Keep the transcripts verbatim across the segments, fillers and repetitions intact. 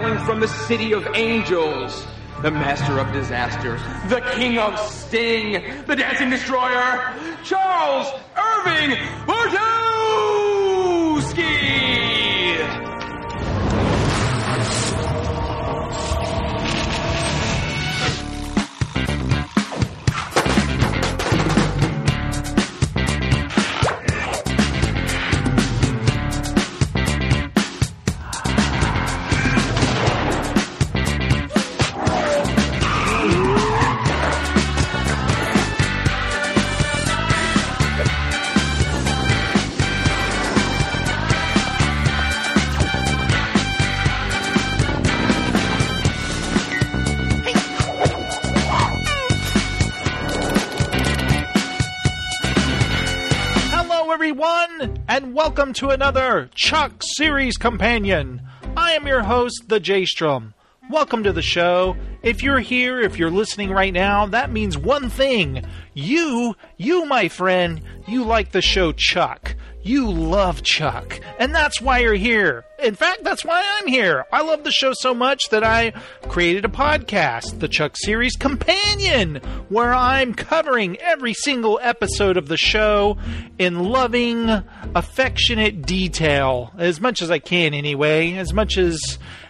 hailing from the city of angels, the master of disasters, the king of sting, the dancing destroyer, Charles Irving Bartowski! And welcome to another Chuck Series Companion. I am your host, The Jaystrom. Welcome to the show. If you're here, if you're listening right now, that means one thing. You, you, my friend, you like the show Chuck. You love Chuck. And that's why you're here. In fact, that's why I'm here. I love the show so much that I created a podcast, the Chuck Series Companion, where I'm covering every single episode of the show in loving, affectionate detail, as much as I can anyway, as much as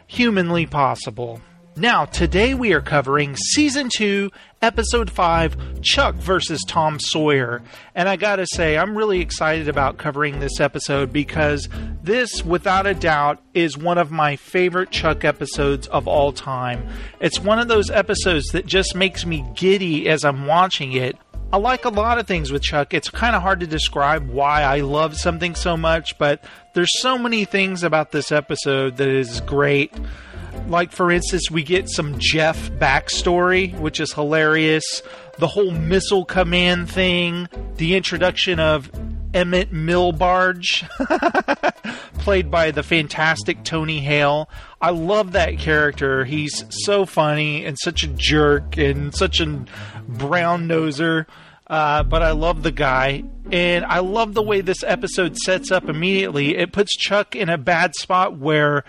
humanly possible. Now, today we are covering Season two, Episode five, Chuck versus Tom Sawyer. And I gotta say, I'm really excited about covering this episode because this, without a doubt, is one of my favorite Chuck episodes of all time. It's one of those episodes that just makes me giddy as I'm watching it. I like a lot of things with Chuck. It's kind of hard to describe why I love something so much, but there's so many things about this episode that is great. Like, for instance, we get some Jeff backstory, which is hilarious. The whole Missile Command thing. The introduction of Emmett Milbarge, played by the fantastic Tony Hale. I love that character. He's so funny and such a jerk and such a brown noser. Uh, but I love the guy, and I love the way this episode sets up immediately. It puts Chuck in a bad spot where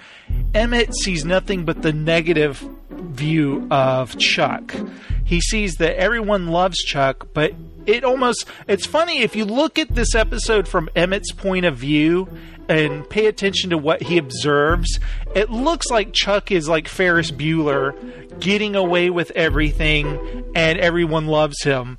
Emmett sees nothing but the negative view of Chuck. He sees that everyone loves Chuck, but it almost, it's funny if you look at this episode from Emmett's point of view and pay attention to what he observes, it looks like Chuck is like Ferris Bueller getting away with everything and everyone loves him.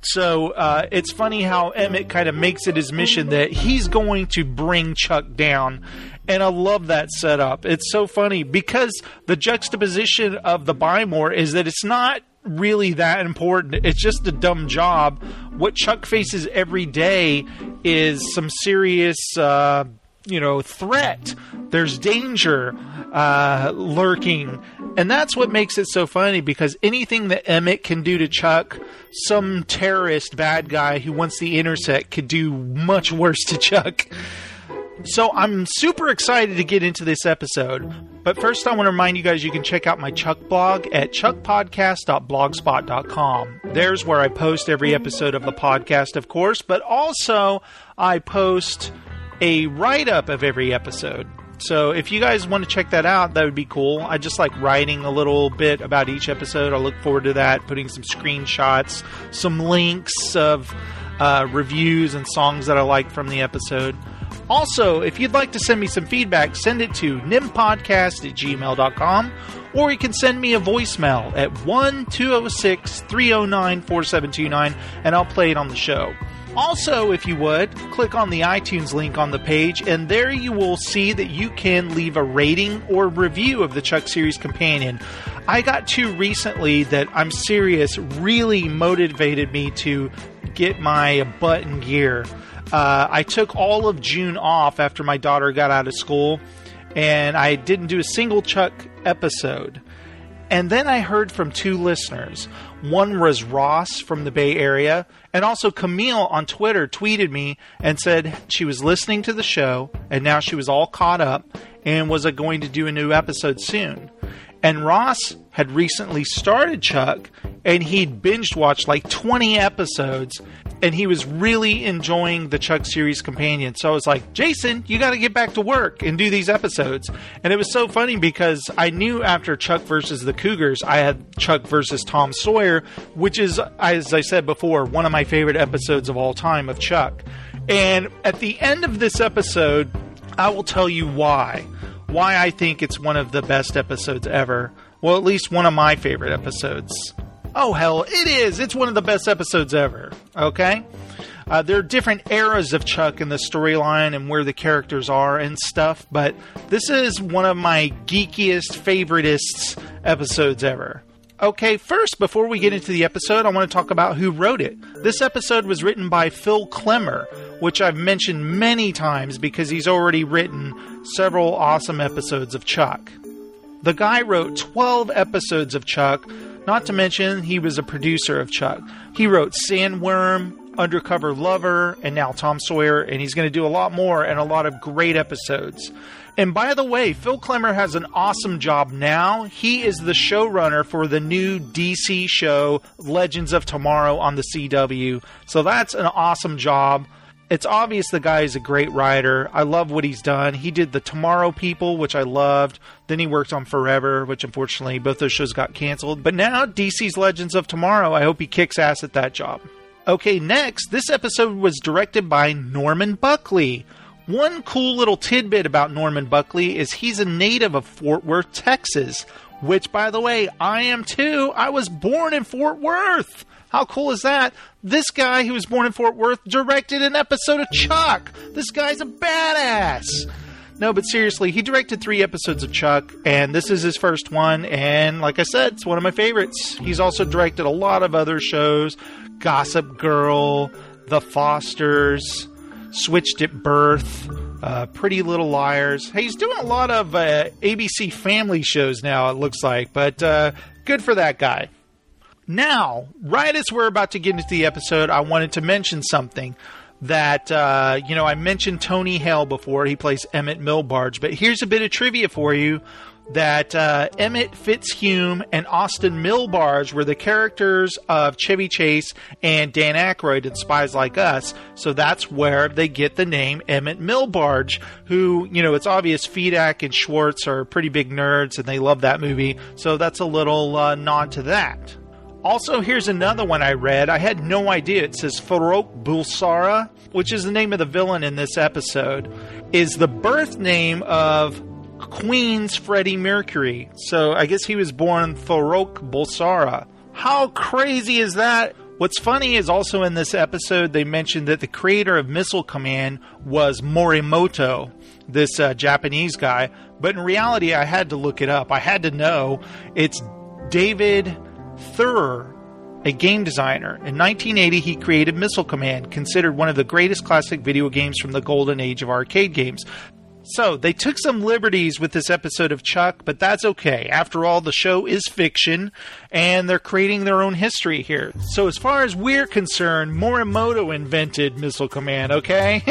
So uh, it's funny how Emmett kind of makes it his mission that he's going to bring Chuck down. And I love that setup. It's so funny because the juxtaposition of the Buy More is that it's not really that important. It's just a dumb job. What Chuck faces every day is some serious... Uh, you know, threat. There's danger uh, lurking. And that's what makes it so funny, because anything that Emmett can do to Chuck, some terrorist bad guy who wants the Intersect could do much worse to Chuck. So I'm super excited to get into this episode. But first I want to remind you guys you can check out my Chuck blog at chuck podcast dot blogspot dot com. There's where I post every episode of the podcast, of course, but also I post a write-up of every episode. So if you guys want to check that out, that would be cool. I just like writing a little bit about each episode. I look forward to that, putting some screenshots, some links of uh, reviews and songs that I like from the episode. Also, if you'd like to send me some feedback, send it to nimpodcast at gmail dot com, or you can send me a voicemail at one two zero six, three zero nine, four seven two nine, and I'll play it on the show. Also, if you would, click on the iTunes link on the page, and there you will see that you can leave a rating or review of the Chuck Series Companion. I got two recently that I'm serious, really motivated me to get my butt in gear. Uh, I took all of June off after my daughter got out of school, and I didn't do a single Chuck episode. And then I heard from two listeners. One was Ross from the Bay Area, and also Camille on Twitter tweeted me and said she was listening to the show, and now she was all caught up, and was going to do a new episode soon. And Ross had recently started Chuck, and he'd binge watched like twenty episodes, and he was really enjoying the Chuck series companion. So I was like, Jason, you got to get back to work and do these episodes. And it was so funny because I knew after Chuck versus the Cougars, I had Chuck versus Tom Sawyer, which is, as I said before, one of my favorite episodes of all time of Chuck. And at the end of this episode, I will tell you why. Why I think it's one of the best episodes ever. Well, at least one of my favorite episodes. Oh, hell, it is. It's one of the best episodes ever. Okay? Uh, there are different eras of Chuck in the storyline and where the characters are and stuff, but this is one of my geekiest, favoriteest episodes ever. Okay, first, before we get into the episode, I want to talk about who wrote it. This episode was written by Phil Klemmer, which I've mentioned many times because he's already written several awesome episodes of Chuck. The guy wrote twelve episodes of Chuck, not to mention he was a producer of Chuck. He wrote Sandworm, Undercover Lover, and now Tom Sawyer, and he's going to do a lot more and a lot of great episodes. And by the way, Phil Klemmer has an awesome job now. He is the showrunner for the new D C show, Legends of Tomorrow on the C W. So that's an awesome job. It's obvious the guy is a great writer. I love what he's done. He did The Tomorrow People, which I loved. Then he worked on Forever, which unfortunately both those shows got canceled. But now D C's Legends of Tomorrow. I hope he kicks ass at that job. Okay, next, this episode was directed by Norman Buckley. One cool little tidbit about Norman Buckley is he's a native of Fort Worth, Texas, which, by the way, I am too. I was born in Fort Worth. How cool is that? This guy who was born in Fort Worth directed an episode of Chuck. This guy's a badass. No, but seriously, he directed three episodes of Chuck, and this is his first one. And like I said, it's one of my favorites. He's also directed a lot of other shows. Gossip Girl, The Fosters, Switched at Birth, uh, Pretty Little Liars. Hey, he's doing a lot of uh, A B C family shows now, it looks like, but uh, good for that guy. Now, right as we're about to get into the episode, I wanted to mention something that, uh, you know, I mentioned Tony Hale before. He plays Emmett Milbarge, but here's a bit of trivia for you that uh, Emmett Fitzhume and Austin Milbarge were the characters of Chevy Chase and Dan Aykroyd in Spies Like Us. So that's where they get the name Emmett Milbarge, who, you know, it's obvious Fedak and Schwartz are pretty big nerds and they love that movie. So that's a little uh, nod to that. Also, here's another one I read. I had no idea. It says Farouk Bulsara, which is the name of the villain in this episode, is the birth name of Queen's Freddie Mercury. So I guess he was born Farouk Bulsara. How crazy is that? What's funny is also in this episode they mentioned that the creator of Missile Command was Morimoto, this uh, Japanese guy. But in reality, I had to look it up. I had to know. It's David Thurer, a game designer. In nineteen eighty, he created Missile Command, considered one of the greatest classic video games from the golden age of arcade games. So, they took some liberties with this episode of Chuck, but that's okay. After all, the show is fiction, and they're creating their own history here. So, as far as we're concerned, Morimoto invented Missile Command, okay?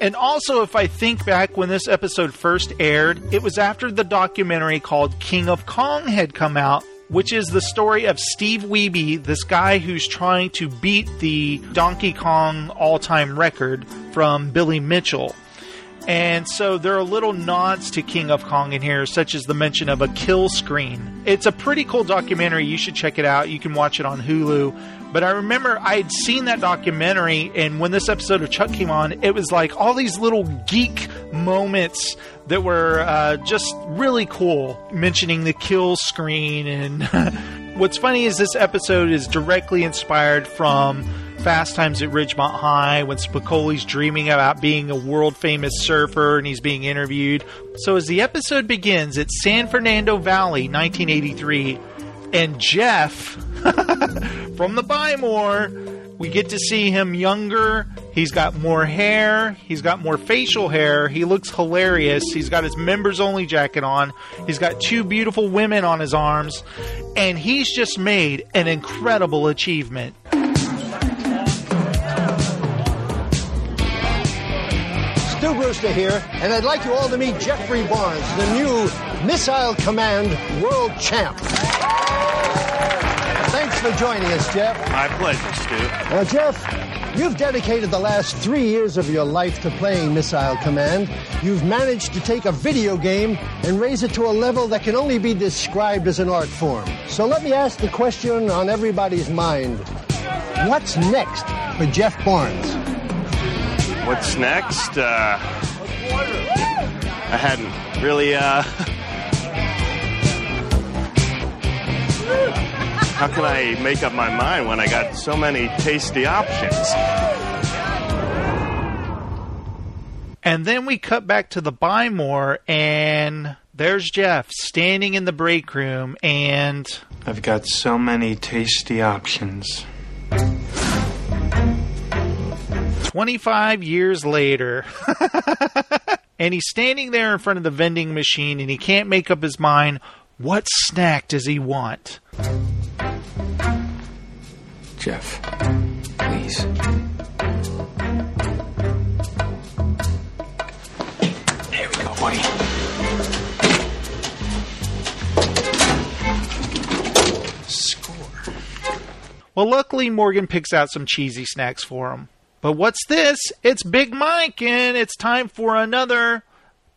And also, if I think back when this episode first aired, it was after the documentary called King of Kong had come out, which is the story of Steve Wiebe, this guy who's trying to beat the Donkey Kong all-time record from Billy Mitchell. And so there are little nods to King of Kong in here, such as the mention of a kill screen. It's a pretty cool documentary. You should check it out. You can watch it on Hulu. But I remember I'd seen that documentary, and when this episode of Chuck came on, it was like all these little geek moments that were uh, just really cool, mentioning the kill screen. And what's funny is this episode is directly inspired from Fast Times at Ridgemont High, when Spicoli's dreaming about being a world-famous surfer and he's being interviewed. So as the episode begins, it's San Fernando Valley, nineteen eighty-three, and Jeff from the Buy More, we get to see him younger. He's got more hair. He's got more facial hair. He looks hilarious. He's got his members-only jacket on. He's got two beautiful women on his arms, and he's just made an incredible achievement. Stu Brewster here, and I'd like you all to meet Jeffrey Barnes, the new Missile Command world champ. Thanks for joining us, Jeff. My pleasure, Stu. Well, Jeff, you've dedicated the last three years of your life to playing Missile Command. You've managed to take a video game and raise it to a level that can only be described as an art form. So let me ask the question on everybody's mind. What's next for Jeff Barnes? What's next? Uh, I hadn't really... Uh... How can I make up my mind when I got so many tasty options? And then we cut back to the Buy More, and there's Jeff standing in the break room, and... I've got so many tasty options. twenty-five years later... And he's standing there in front of the vending machine, and he can't make up his mind. What snack does he want? Jeff, please. There we go, buddy. Score. Well, luckily, Morgan picks out some cheesy snacks for him. But what's this? It's Big Mike, and it's time for another...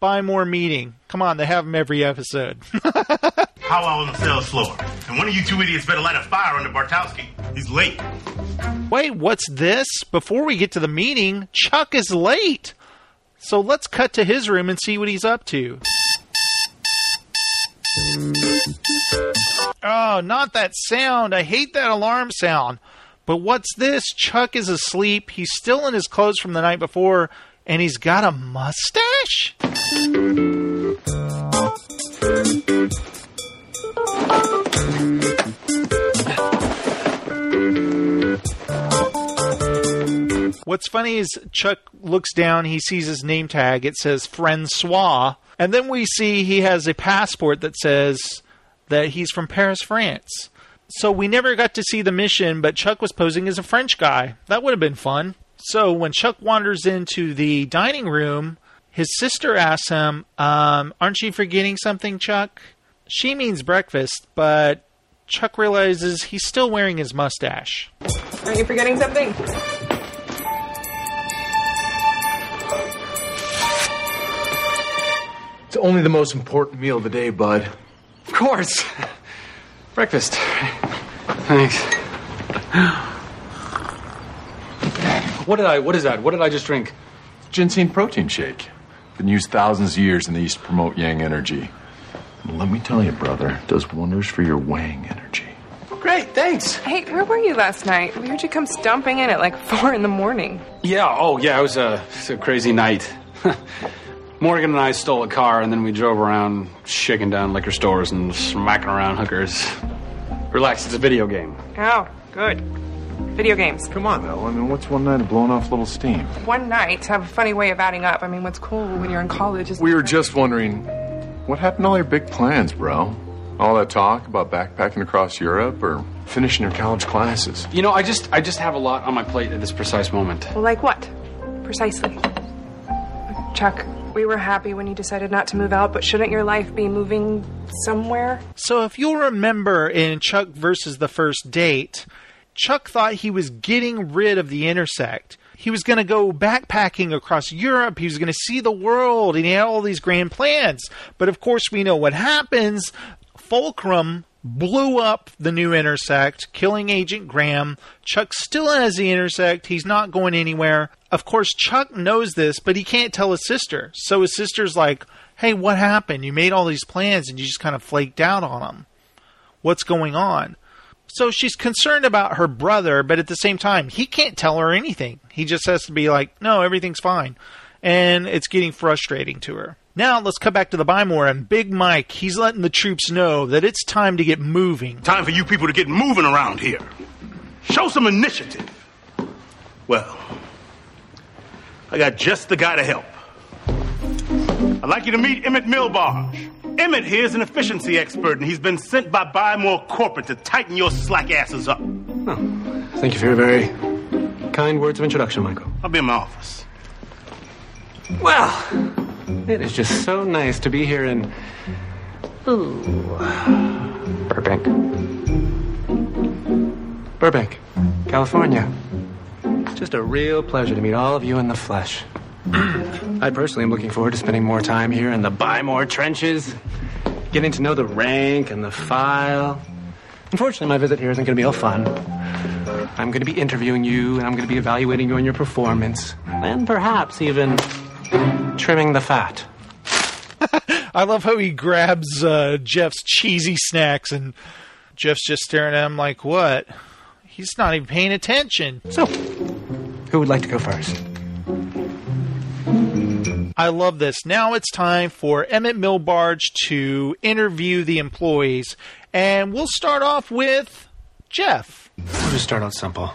Buy More meeting. Come on, they have them every episode. Powwow on the sales floor. And one of you two idiots better light a fire under Bartowski. He's late. Wait, what's this? Before we get to the meeting, Chuck is late. So let's cut to his room and see what he's up to. Oh, not that sound. I hate that alarm sound. But what's this? Chuck is asleep. He's still in his clothes from the night before. And he's got a mustache? What's funny is Chuck looks down, he sees his name tag. It says Francois. And then we see he has a passport that says that he's from Paris, France. So we never got to see the mission, but Chuck was posing as a French guy. That would have been fun. So when Chuck wanders into the dining room, his sister asks him, um, aren't you forgetting something, Chuck? She means breakfast, but Chuck realizes he's still wearing his mustache. Aren't you forgetting something? It's only the most important meal of the day, bud. Of course. Breakfast. Thanks. What did I, what is that? What did I just drink? Ginseng protein shake. Been used thousands of years in the East to promote yang energy. And let me tell you, brother, it does wonders for your wang energy. Great, thanks. Hey, where were you last night? We heard you come stomping in at like four in the morning. Yeah, oh yeah, it was a, it was a crazy night. Morgan and I stole a car and then we drove around shaking down liquor stores and smacking around hookers. Relax, it's a video game. Oh, good. Video games. Come on, though. I mean, what's one night of blowing off a little steam? One night? Have a funny way of adding up. I mean, what's cool when you're in college is... We were just wondering, what happened to all your big plans, bro? All that talk about backpacking across Europe or finishing your college classes? You know, I just I just have a lot on my plate at this precise moment. Well, like what? Precisely. Chuck, we were happy when you decided not to move out, but shouldn't your life be moving somewhere? So if you'll remember in Chuck versus the First Date... Chuck thought he was getting rid of the Intersect. He was going to go backpacking across Europe. He was going to see the world. And he had all these grand plans. But, of course, we know what happens. Fulcrum blew up the new Intersect, killing Agent Graham. Chuck still has the Intersect. He's not going anywhere. Of course, Chuck knows this, but he can't tell his sister. So his sister's like, hey, what happened? You made all these plans and you just kind of flaked out on them. What's going on? So she's concerned about her brother, but at the same time, he can't tell her anything. He just has to be like, no, everything's fine. And it's getting frustrating to her. Now, let's cut back to the Buy More, and Big Mike, he's letting the troops know that it's time to get moving. Time for you people to get moving around here. Show some initiative. Well, I got just the guy to help. I'd like you to meet Emmett Milbarge. Emmett here is an efficiency expert, and he's been sent by Buy More Corporate to tighten your slack asses up. Oh, thank you for your very kind words of introduction, Michael. I'll be in my office. Well, it is just so nice to be here in... Ooh. Burbank. Burbank, California. It's just a real pleasure to meet all of you in the flesh. I personally am looking forward to spending more time here in the Buy More trenches, getting to know the rank and the file. Unfortunately, my visit here isn't going to be all fun. I'm going to be interviewing you, and I'm going to be evaluating you and your performance, and perhaps even trimming the fat. I love how he grabs uh, Jeff's cheesy snacks, and Jeff's just staring at him like, what? He's not even paying attention. So, who would like to go first? I love this. Now it's time for Emmett Milbarge to interview the employees. And we'll start off with Jeff. We'll just start out simple.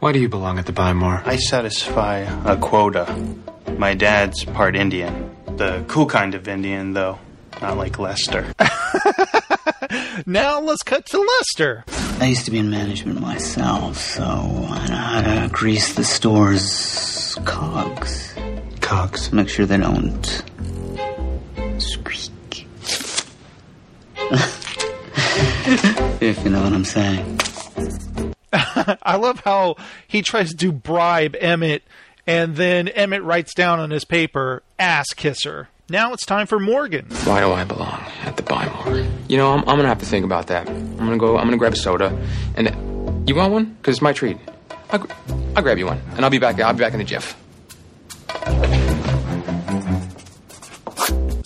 Why do you belong at the Buy More? I satisfy a quota. My dad's part Indian. The cool kind of Indian, though. Not like Lester. Now let's cut to Lester. I used to be in management myself, so I know how to grease the store's cogs. Cogs? Make sure they don't squeak. If you know what I'm saying. I love how he tries to bribe Emmett, and then Emmett writes down on his paper, ass kisser. Now it's time for Morgan. Why do I belong at the Buy More? You know, I'm, I'm going to have to think about that. I'm going to go, I'm going to grab a soda. And you want one? Because it's my treat. I'll, I'll grab you one, and I'll be back, I'll be back in the GIF.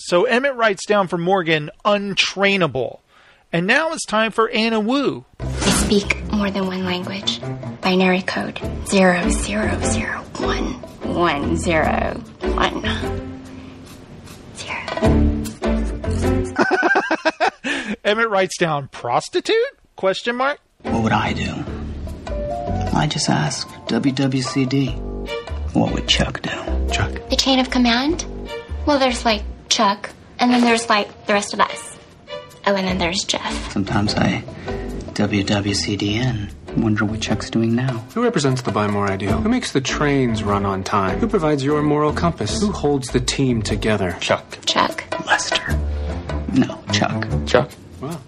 So Emmett writes down for Morgan, untrainable. And now it's time for Anna Wu. I speak more than one language. Binary code zero zero zero one one zero one zero. Emmett writes down prostitute? Question mark. What would I do? I just ask W W C D. What would Chuck do? Chuck. The chain of command? Well, there's like Chuck, and then there's like the rest of us. Oh, and then there's Jeff. Sometimes I W W C D N. Wonder what Chuck's doing now. Who represents the Buy More ideal? Who makes the trains run on time? Who provides your moral compass? Who holds the team together? Chuck. Chuck. Lester. No, Chuck. Chuck. Wow.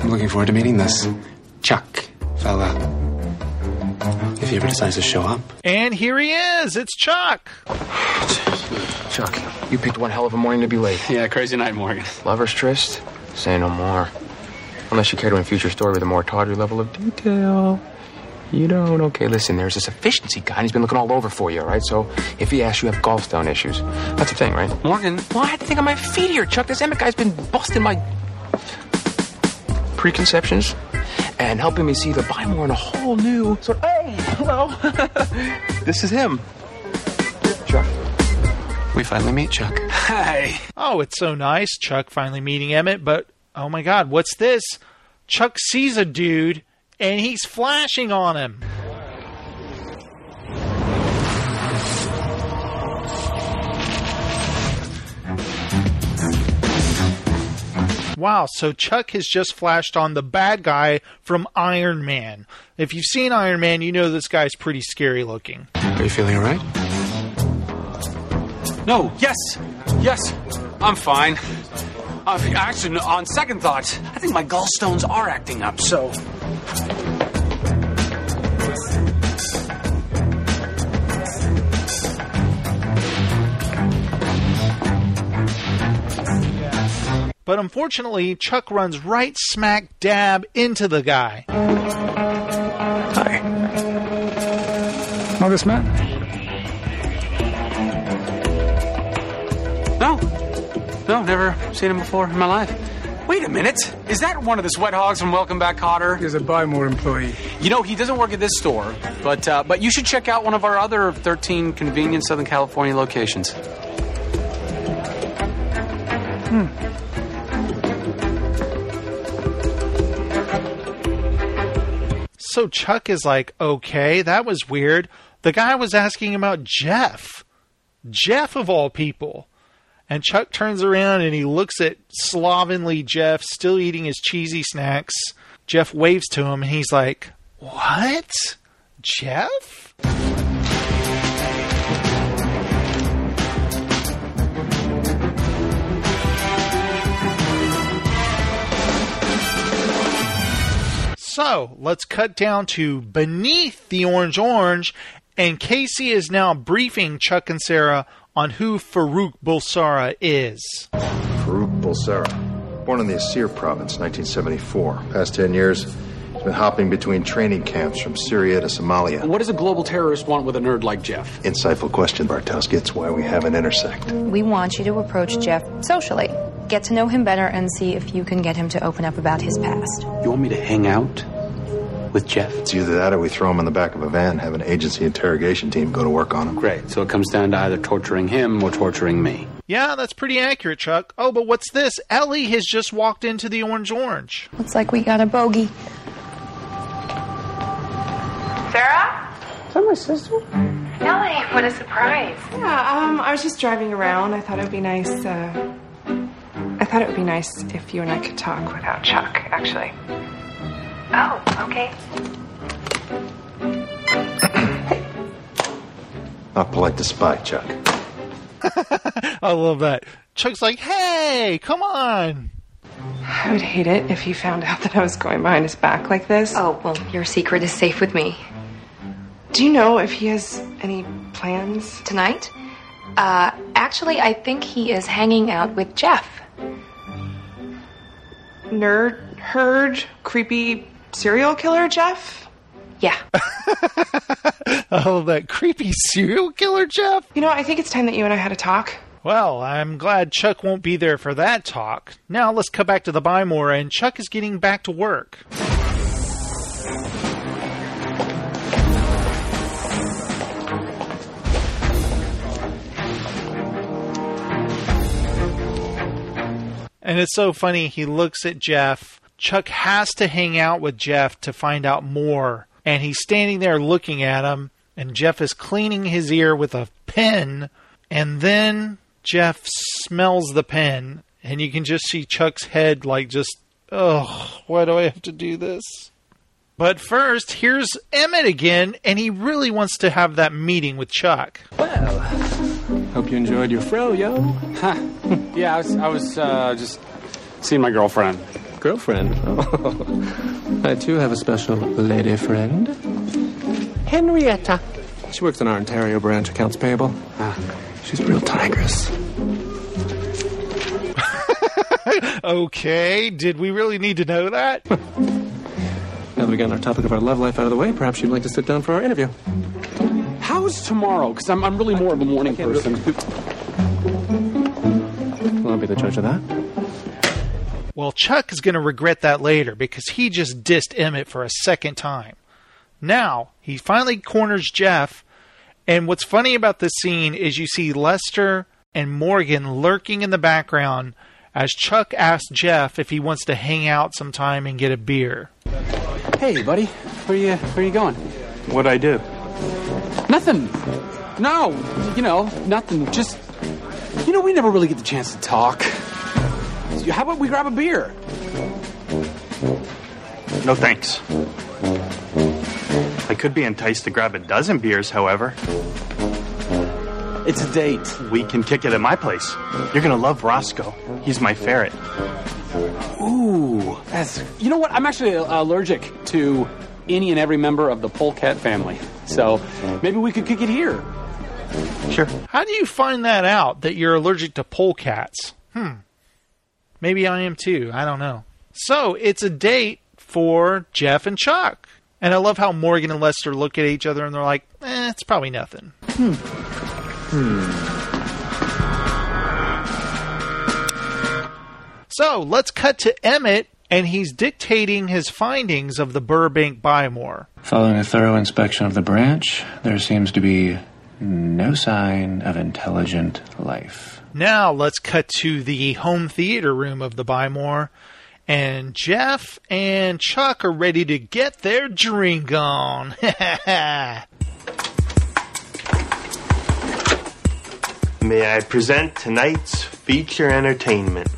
I'm looking forward to meeting this Chuck fella. If he ever decides to show up. And here he is. It's Chuck. Chuck, you picked one hell of a morning to be late. Yeah, crazy night, Morgan. Lover's tryst? Say no more. Unless you care to infuse your story with a more tawdry level of detail. You don't. Okay, listen, there's this efficiency guy, and he's been looking all over for you, all right? So if he asks, you have gallstone issues. That's the thing, right? Morgan, well, I had to think on my feet here, Chuck. This Emmett guy's been busting my preconceptions and helping me see the Buy More in a whole new sort of, hey, hello. This is him. Chuck. We finally meet Chuck. Hi. Oh, it's so nice. Chuck finally meeting Emmett, but oh my God, what's this? Chuck sees a dude and he's flashing on him. Wow, so Chuck has just flashed on the bad guy from Iron Man. If you've seen Iron Man, you know this guy's pretty scary looking. Are you feeling all right? No, yes, yes, I'm fine. Uh, actually, on second thoughts, I think my gallstones are acting up, so... But unfortunately, Chuck runs right smack dab into the guy. Hi. Know this man? No, no, never seen him before in my life. Wait a minute. Is that one of the sweat hogs from Welcome Back, Cotter? He's a Buy More employee. You know, he doesn't work at this store, but uh, but you should check out one of our other thirteen convenient Southern California locations. Hmm. So Chuck is like, okay, that was weird. The guy was asking about Jeff. Jeff, of all people. And Chuck turns around and he looks at slovenly Jeff, still eating his cheesy snacks. Jeff waves to him and he's like, what? Jeff? So let's cut down to beneath the Orange Orange, and Casey is now briefing Chuck and Sarah on who Farouk Bulsara is. Farouk Bulsara, born in the Asir province, nineteen seventy-four. Past ten years, he's been hopping between training camps from Syria to Somalia. What does a global terrorist want with a nerd like Jeff? Insightful question, Bartowski. It's why we haven't intersect. We want you to approach Jeff socially. Get to know him better and see if you can get him to open up about his past. You want me to hang out with Jeff? It's either that or we throw him in the back of a van, have an agency interrogation team go to work on him. Great. So it comes down to either torturing him or torturing me. Yeah, that's pretty accurate, Chuck. Oh, but what's this? Ellie has just walked into the Orange Orange. Looks like we got a bogey. Sarah? Is that my sister? Ellie, what a surprise. Yeah, um, I was just driving around. I thought it would be nice, uh... I thought it would be nice if you and I could talk without Chuck, actually. Oh, okay. Not polite to spy, Chuck. I love that. Chuck's like, hey, come on. I would hate it if he found out that I was going behind his back like this. Oh, well, your secret is safe with me. Do you know if he has any plans? Tonight? Uh, actually, I think he is hanging out with Jeff. Nerd, herd, creepy serial killer Jeff? Yeah. Oh, that creepy serial killer Jeff? You know, I think it's time that you and I had a talk. Well, I'm glad Chuck won't be there for that talk. Now let's cut back to the Buy More, and Chuck is getting back to work. And it's so funny, he looks at Jeff. Chuck has to hang out with Jeff to find out more. And he's standing there looking at him, and Jeff is cleaning his ear with a pen. And then Jeff smells the pen, and you can just see Chuck's head like just, oh, why do I have to do this? But first, here's Emmett again, and he really wants to have that meeting with Chuck. Well... Hope you enjoyed your fro, yo. Yeah, I was, I was uh, just seeing my girlfriend. Girlfriend? Oh. I, too, have a special lady friend. Henrietta. She works in our Ontario branch, accounts payable. Uh, she's a real tigress. Okay, did we really need to know that? Now that we've gotten our topic of our love life out of the way, perhaps you'd like to sit down for our interview. How's tomorrow? Because I'm, I'm really more of a morning person. Well, I'll be the judge of that. Well, Chuck is going to regret that later because he just dissed Emmett for a second time. Now, he finally corners Jeff. And what's funny about this scene is you see Lester and Morgan lurking in the background as Chuck asks Jeff if he wants to hang out sometime and get a beer. Hey, buddy. Where you, where you going? What'd I do? Nothing. No, you know, nothing. Just, you know, we never really get the chance to talk. So how about we grab a beer? No thanks. I could be enticed to grab a dozen beers, however. It's a date. We can kick it at my place. You're going to love Roscoe. He's my ferret. Ooh. That's, you know what? I'm actually allergic to any and every member of the polecat family. So maybe we could kick it here. Sure. How do you find that out, that you're allergic to polecats? Hmm. Maybe I am too. I don't know. So it's a date for Jeff and Chuck. And I love how Morgan and Lester look at each other and they're like, eh, it's probably nothing. Hmm. Hmm. So let's cut to Emmett. And he's dictating his findings of the Burbank Buy More. Following a thorough inspection of the branch, there seems to be no sign of intelligent life. Now let's cut to the home theater room of the Buy More. And Jeff and Chuck are ready to get their drink on. May I present tonight's feature entertainment?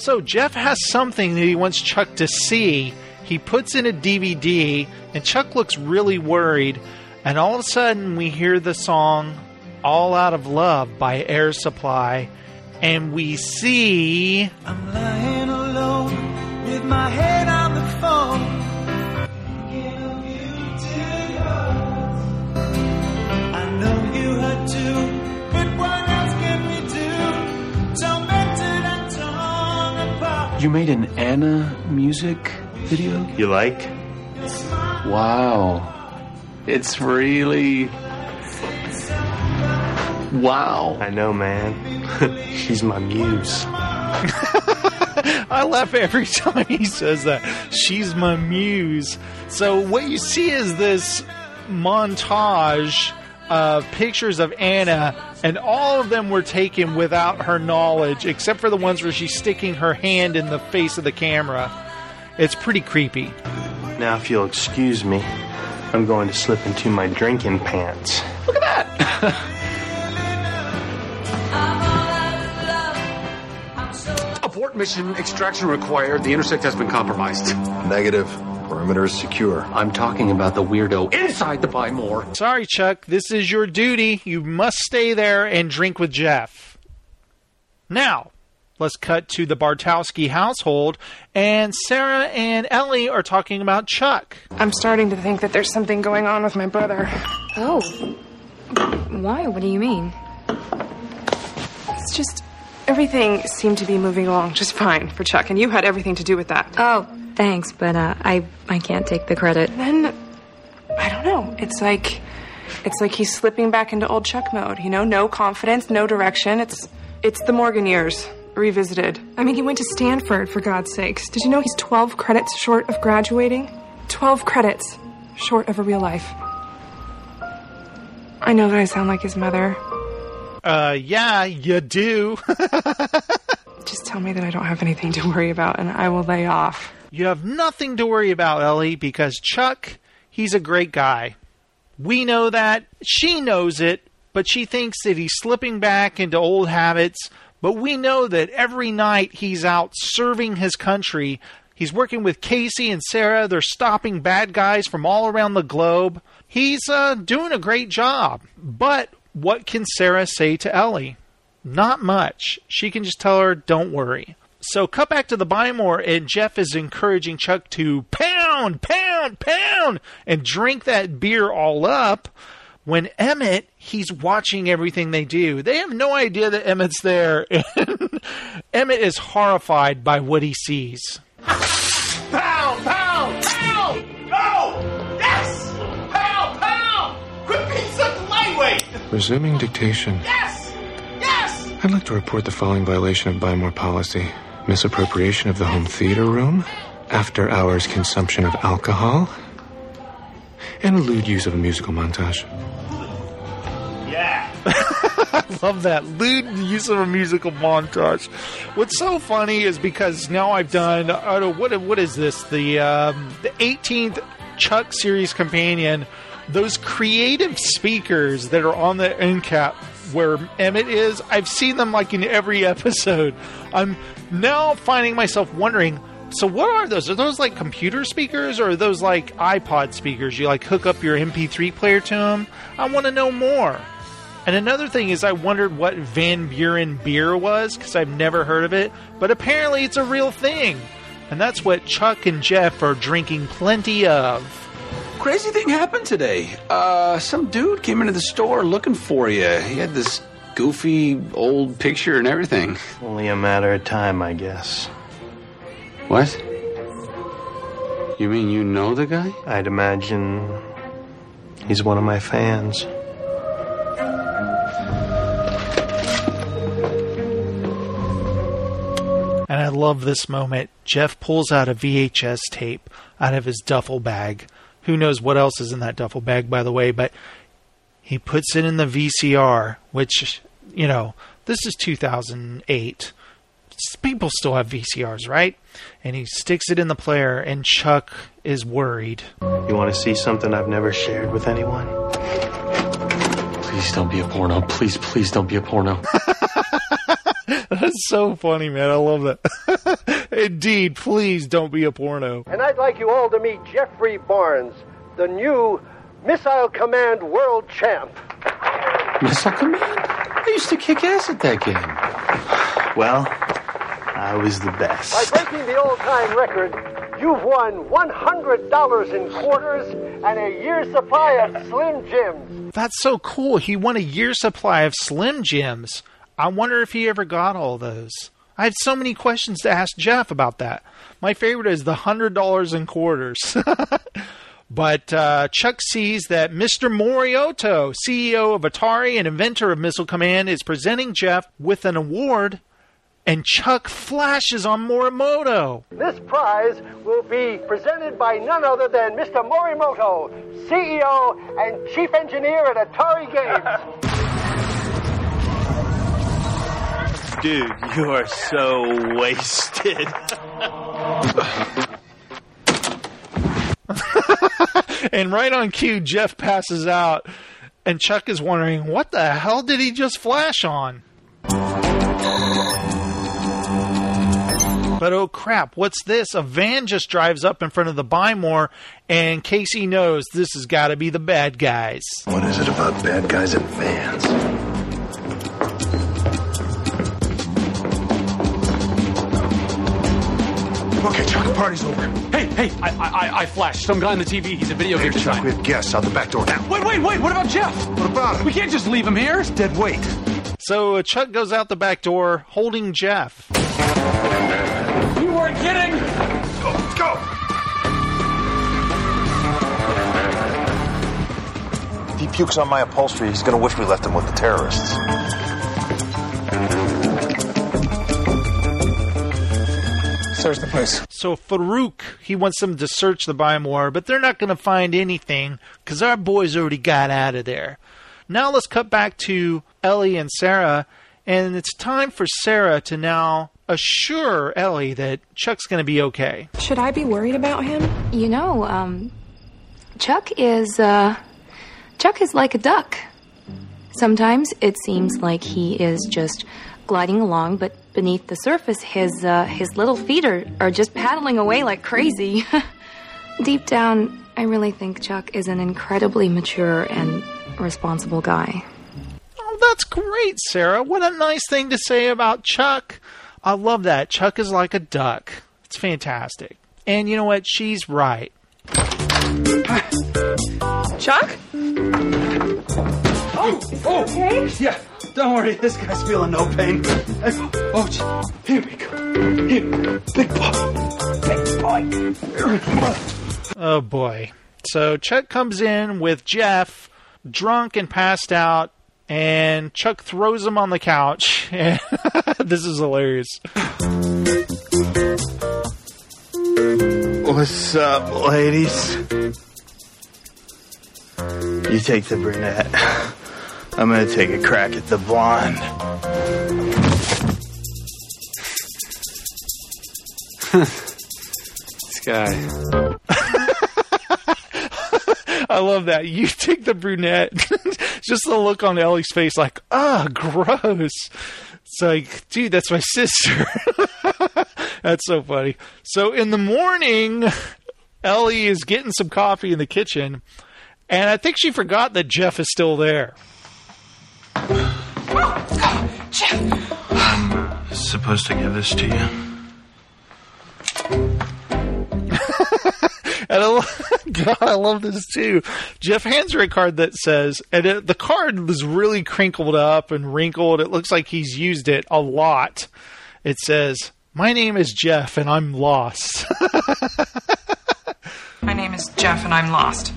So Jeff has something that he wants Chuck to see. He puts in a D V D, and Chuck looks really worried. And all of a sudden, we hear the song All Out of Love by Air Supply. And we see... I'm lying alone with my head on the phone. You made an Anna music video? You like? Wow. It's really... Wow. I know, man. She's my muse. I laugh every time he says that. She's my muse. So what you see is this montage of pictures of Anna, and all of them were taken without her knowledge, except for the ones where she's sticking her hand in the face of the camera. It's pretty creepy. Now, if you'll excuse me, I'm going to slip into my drinking pants. Look at that! Abort mission, extraction required. The intersect has been compromised. Negative. Perimeter is secure. I'm talking about the weirdo inside the Buy More. Sorry, Chuck. This is your duty. You must stay there and drink with Jeff. Now, let's cut to the Bartowski household, and Sarah and Ellie are talking about Chuck. I'm starting to think that there's something going on with my brother. Oh. Why? What do you mean? It's just everything seemed to be moving along just fine for Chuck, and you had everything to do with that. Oh. Thanks, but uh, I I can't take the credit. Then, I don't know. It's like, it's like he's slipping back into old Chuck mode. You know, no confidence, no direction. It's it's the Morgan years revisited. I mean, he went to Stanford for God's sakes. Did you know he's twelve credits short of graduating? Twelve credits short of a real life. I know that I sound like his mother. Uh, yeah, you do. Just tell me that I don't have anything to worry about, and I will lay off. You have nothing to worry about, Ellie, because Chuck, he's a great guy. We know that. She knows it, but she thinks that he's slipping back into old habits. But we know that every night he's out serving his country. He's working with Casey and Sarah. They're stopping bad guys from all around the globe. He's uh, doing a great job. But what can Sarah say to Ellie? Not much. She can just tell her, don't worry. So cut back to the Buy More, and Jeff is encouraging Chuck to pound, pound, pound, and drink that beer all up. When Emmett, he's watching everything they do. They have no idea that Emmett's there. Emmett is horrified by what he sees. Pound, pound, pound! No! Yes! Pound, pound! Quit being such a lightweight! Resuming dictation. Yes! Yes! I'd like to report the following violation of Buy More policy. Misappropriation of the home theater room, after-hours consumption of alcohol, and lewd use of a musical montage. Yeah! I love that. Lewd use of a musical montage. What's so funny is because now I've done, I don't know, what, what is this? The, um, the eighteenth Chuck Series Companion. Those creative speakers that are on the end cap where Emmett is, I've seen them like in every episode. I'm now finding myself wondering, so what are those? Are those like computer speakers, or are those like iPod speakers? You like hook up your M P three player to them? I want to know more. And another thing is I wondered what Van Buren beer was, because I've never heard of it, but apparently it's a real thing. And that's what Chuck and Jeff are drinking plenty of. Crazy thing happened today. Uh, some dude came into the store looking for you. He had this goofy old picture and everything. Only a matter of time, I guess. What? You mean you know the guy? I'd imagine he's one of my fans. And I love this moment. Jeff pulls out a V H S tape out of his duffel bag. Who knows what else is in that duffel bag, by the way, but he puts it in the V C R, which, you know, this is two thousand eight. People still have V C Rs, right? And he sticks it in the player, and Chuck is worried. You want to see something I've never shared with anyone? Please don't be a porno. Please, please don't be a porno. That's so funny, man. I love that. Indeed, please don't be a porno. And I'd like you all to meet Jeffrey Barnes, the new Missile Command world champ. Missile Command? I used to kick ass at that game. Well, I was the best. By breaking the all-time record, you've won one hundred dollars in quarters and a year's supply of Slim Jims. That's so cool. He won a year's supply of Slim Jims. I wonder if he ever got all those. I have so many questions to ask Jeff about that. My favorite is the one hundred dollars in quarters. But uh, Chuck sees that Mister Morimoto, C E O of Atari and inventor of Missile Command, is presenting Jeff with an award, and Chuck flashes on Morimoto. This prize will be presented by none other than Mister Morimoto, C E O and chief engineer at Atari Games. Dude, you are so wasted. And right on cue, Jeff passes out, and Chuck is wondering, what the hell did he just flash on? But oh crap, what's this? A van just drives up in front of the Buy More, and Casey knows this has got to be the bad guys. What is it about bad guys and vans? Okay, Chuck, party's over. Hey, hey, I, I, I flashed. Some guy on the T V, he's a video game designer. Chuck, we have guests out the back door now. Wait, wait, wait, what about Jeff? What about him? We can't just leave him here. It's dead weight. So uh, Chuck goes out the back door, holding Jeff. You weren't kidding! Go, go! If he pukes on my upholstery, he's gonna wish we left him with the terrorists. Search the place. So Farouk, he wants them to search the Buy More, but they're not going to find anything because our boys already got out of there. Now let's cut back to Ellie and Sarah, and it's time for Sarah to now assure Ellie that Chuck's going to be okay. Should I be worried about him? You know, um, Chuck is, uh, Chuck is like a duck. Sometimes it seems like he is just gliding along, but beneath the surface, his uh, his little feet are, are just paddling away like crazy. Deep down, I really think Chuck is an incredibly mature and responsible guy. Oh, that's great, Sarah. What a nice thing to say about Chuck. I love that. Chuck is like a duck. It's fantastic. And you know what? She's right. Chuck? Oh, is oh. It okay? Yeah. Don't worry, this guy's feeling no pain. Oh, oh, here we go. Here, big boy, big boy. Oh boy. So Chuck comes in with Jeff, drunk and passed out, and Chuck throws him on the couch. This is hilarious. What's up, ladies? You take the brunette. I'm gonna take a crack at the blonde. This guy. I love that. You take the brunette. Just the look on Ellie's face like, ah, oh, gross. It's like, dude, that's my sister. That's so funny. So in the morning, Ellie is getting some coffee in the kitchen, and I think she forgot that Jeff is still there. Oh, Jeff. I was supposed to give this to you. And I love, God, I love this too. Jeff hands her a card that says, and it, the card was really crinkled up and wrinkled. It looks like he's used it a lot. It says, "My name is Jeff and I'm lost." My name is Jeff and I'm lost.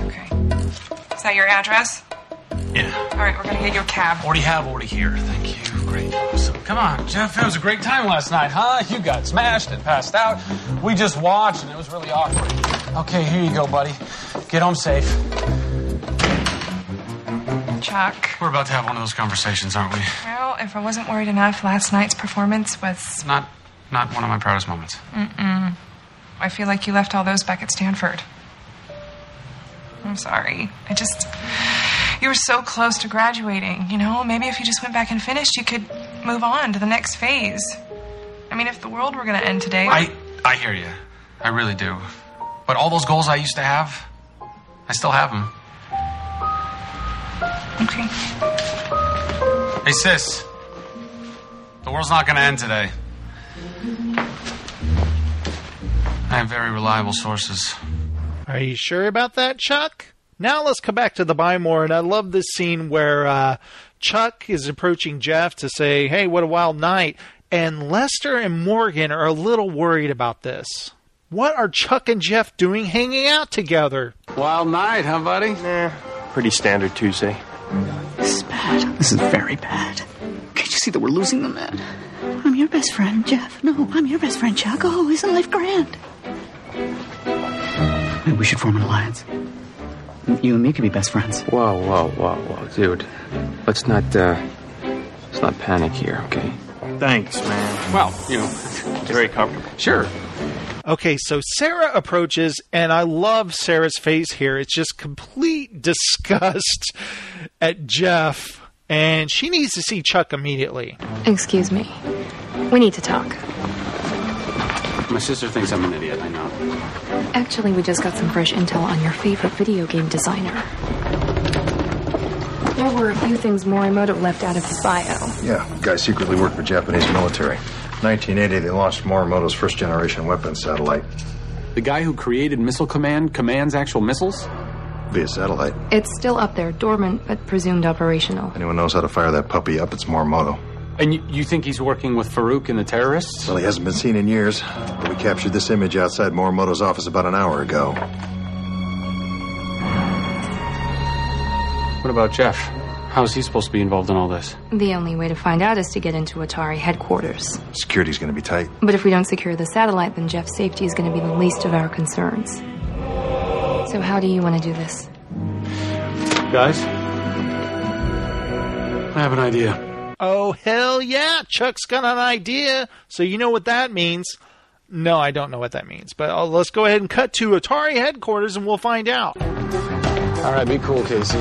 Okay. Is that your address? Yeah. All right, we're going to get you a cab. Already have, already here. Thank you. Great. Awesome. Come on, Jeff. It was a great time last night, huh? You got smashed and passed out. We just watched, and it was really awkward. Okay, here you go, buddy. Get home safe. Chuck. We're about to have one of those conversations, aren't we? Well, if I wasn't worried enough, last night's performance was... Not, not one of my proudest moments. Mm-mm. I feel like you left all those back at Stanford. I'm sorry. I just... You were so close to graduating, you know? Maybe if you just went back and finished, you could move on to the next phase. I mean, if the world were going to end today... I, I hear you. I really do. But all those goals I used to have, I still have them. Okay. Hey, sis. The world's not going to end today. I have very reliable sources. Are you sure about that, Chuck? Now let's come back to the Buy More, and I love this scene where uh, Chuck is approaching Jeff to say, hey, what a wild night. And Lester and Morgan are a little worried about this. What are Chuck and Jeff doing hanging out together? Wild night, huh, buddy? Nah. Pretty standard Tuesday. This is bad. This is very bad. Can't you see that we're losing the man? I'm your best friend, Jeff. No, I'm your best friend, Chuck. Oh, isn't life grand? Maybe we should form an alliance. You and me could be best friends. Whoa, whoa, whoa, whoa, dude. Let's not, uh, let's not panic here, okay? Thanks, man. Well, you know, it's very comfortable. Sure. Okay, so Sarah approaches, and I love Sarah's face here. It's just complete disgust at Jeff, and she needs to see Chuck immediately. Excuse me. We need to talk. My sister thinks I'm an idiot, I know. Actually, we just got some fresh intel on your favorite video game designer. There were a few things Morimoto left out of his bio. Yeah, the guy secretly worked for Japanese military. nineteen eighty, they launched Morimoto's first-generation weapons satellite. The guy who created Missile Command commands actual missiles? Via satellite. It's still up there, dormant, but presumed operational. Anyone knows how to fire that puppy up, it's Morimoto. And you, you think he's working with Farouk and the terrorists? Well, he hasn't been seen in years. But we captured this image outside Morimoto's office about an hour ago. What about Jeff? How is he supposed to be involved in all this? The only way to find out is to get into Atari headquarters. Security's going to be tight. But if we don't secure the satellite, then Jeff's safety is going to be the least of our concerns. So how do you want to do this? Guys? I have an idea. Oh, hell yeah! Chuck's got an idea! So you know what that means. No, I don't know what that means. But let's go ahead and cut to Atari headquarters and we'll find out. All right, be cool, Casey.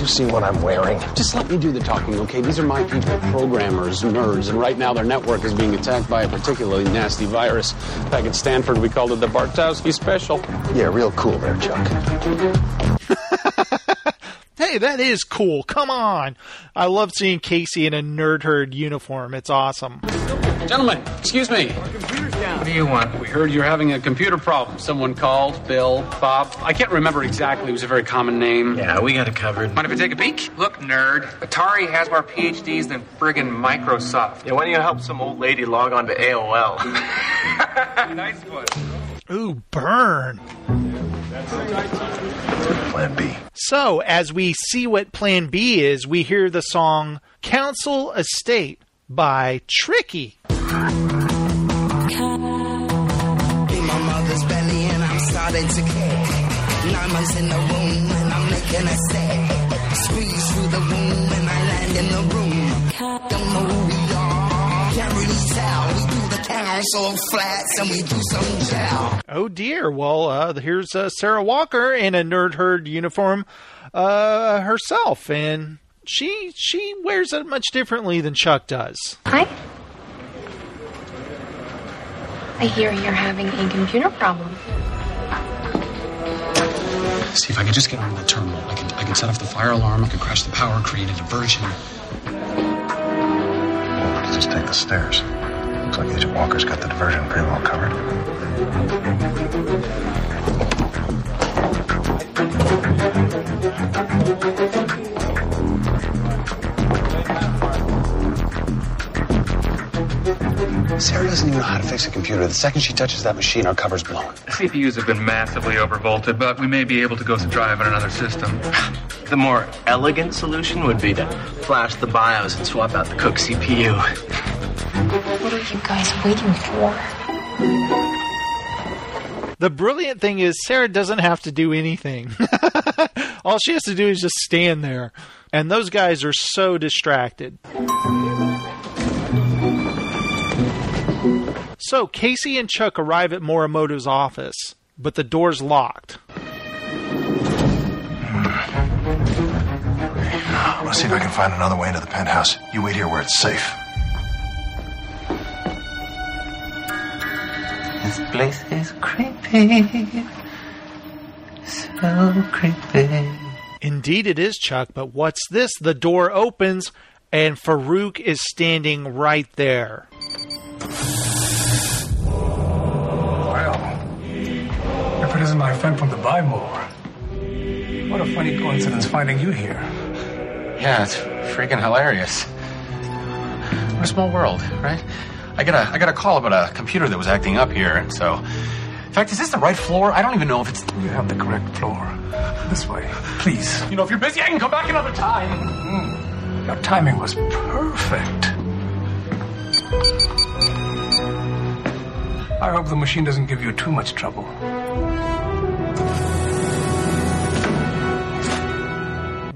You've seen what I'm wearing. Just let me do the talking, okay? These are my people, programmers, nerds, and right now their network is being attacked by a particularly nasty virus. Back at Stanford, we called it the Bartowski Special. Yeah, real cool there, Chuck. Hey, that is cool. Come on. I love seeing Casey in a nerd herd uniform. It's awesome. Gentlemen, excuse me. Our computer's down. What do you want? We heard you're having a computer problem. Someone called. Bill, Bob. I can't remember exactly. It was a very common name. Yeah, we got it covered. Mind if I take a peek? Look, nerd. Atari has more P H Ds than friggin' Microsoft. Yeah, why don't you help some old lady log on to A O L? Nice one. Ooh, burn. Plan B. So, as we see what Plan B is, we hear the song Council Estate by Tricky. Oh dear, well, uh, here's uh, Sarah Walker in a nerd herd uniform uh, herself, and she she wears it much differently than Chuck does. Hi. I hear you're having a computer problem. See, if I could just get on the terminal, I could, I could set off the fire alarm, I could crash the power, create a diversion. Well, let's just take the stairs. Looks like Agent Walker's got the diversion pretty well covered. Sarah doesn't even know how to fix a computer. The second she touches that machine, our cover's blown. The C P Us have been massively overvolted, but we may be able to go drive on another system. The more elegant solution would be to flash the BIOS and swap out the Cook C P U. What are you guys waiting for? The brilliant thing is Sarah doesn't have to do anything. All she has to do is just stand there. And those guys are so distracted. So, Casey and Chuck arrive at Morimoto's office, but the door's locked. Let's see if I can find another way into the penthouse. You wait here where it's safe. This place is creepy. So creepy. Indeed it is, Chuck, but what's this? The door opens, and Farouk is standing right there. It isn't my friend from the Buy More. What a funny coincidence finding you here. Yeah, it's freaking hilarious. What a small world, right? I got a I got a call about a computer that was acting up here. So, in fact, is this the right floor? I don't even know if it's. You have the correct floor. This way, please. You know, if you're busy, I can come back another time. Mm. Your timing was perfect. I hope the machine doesn't give you too much trouble.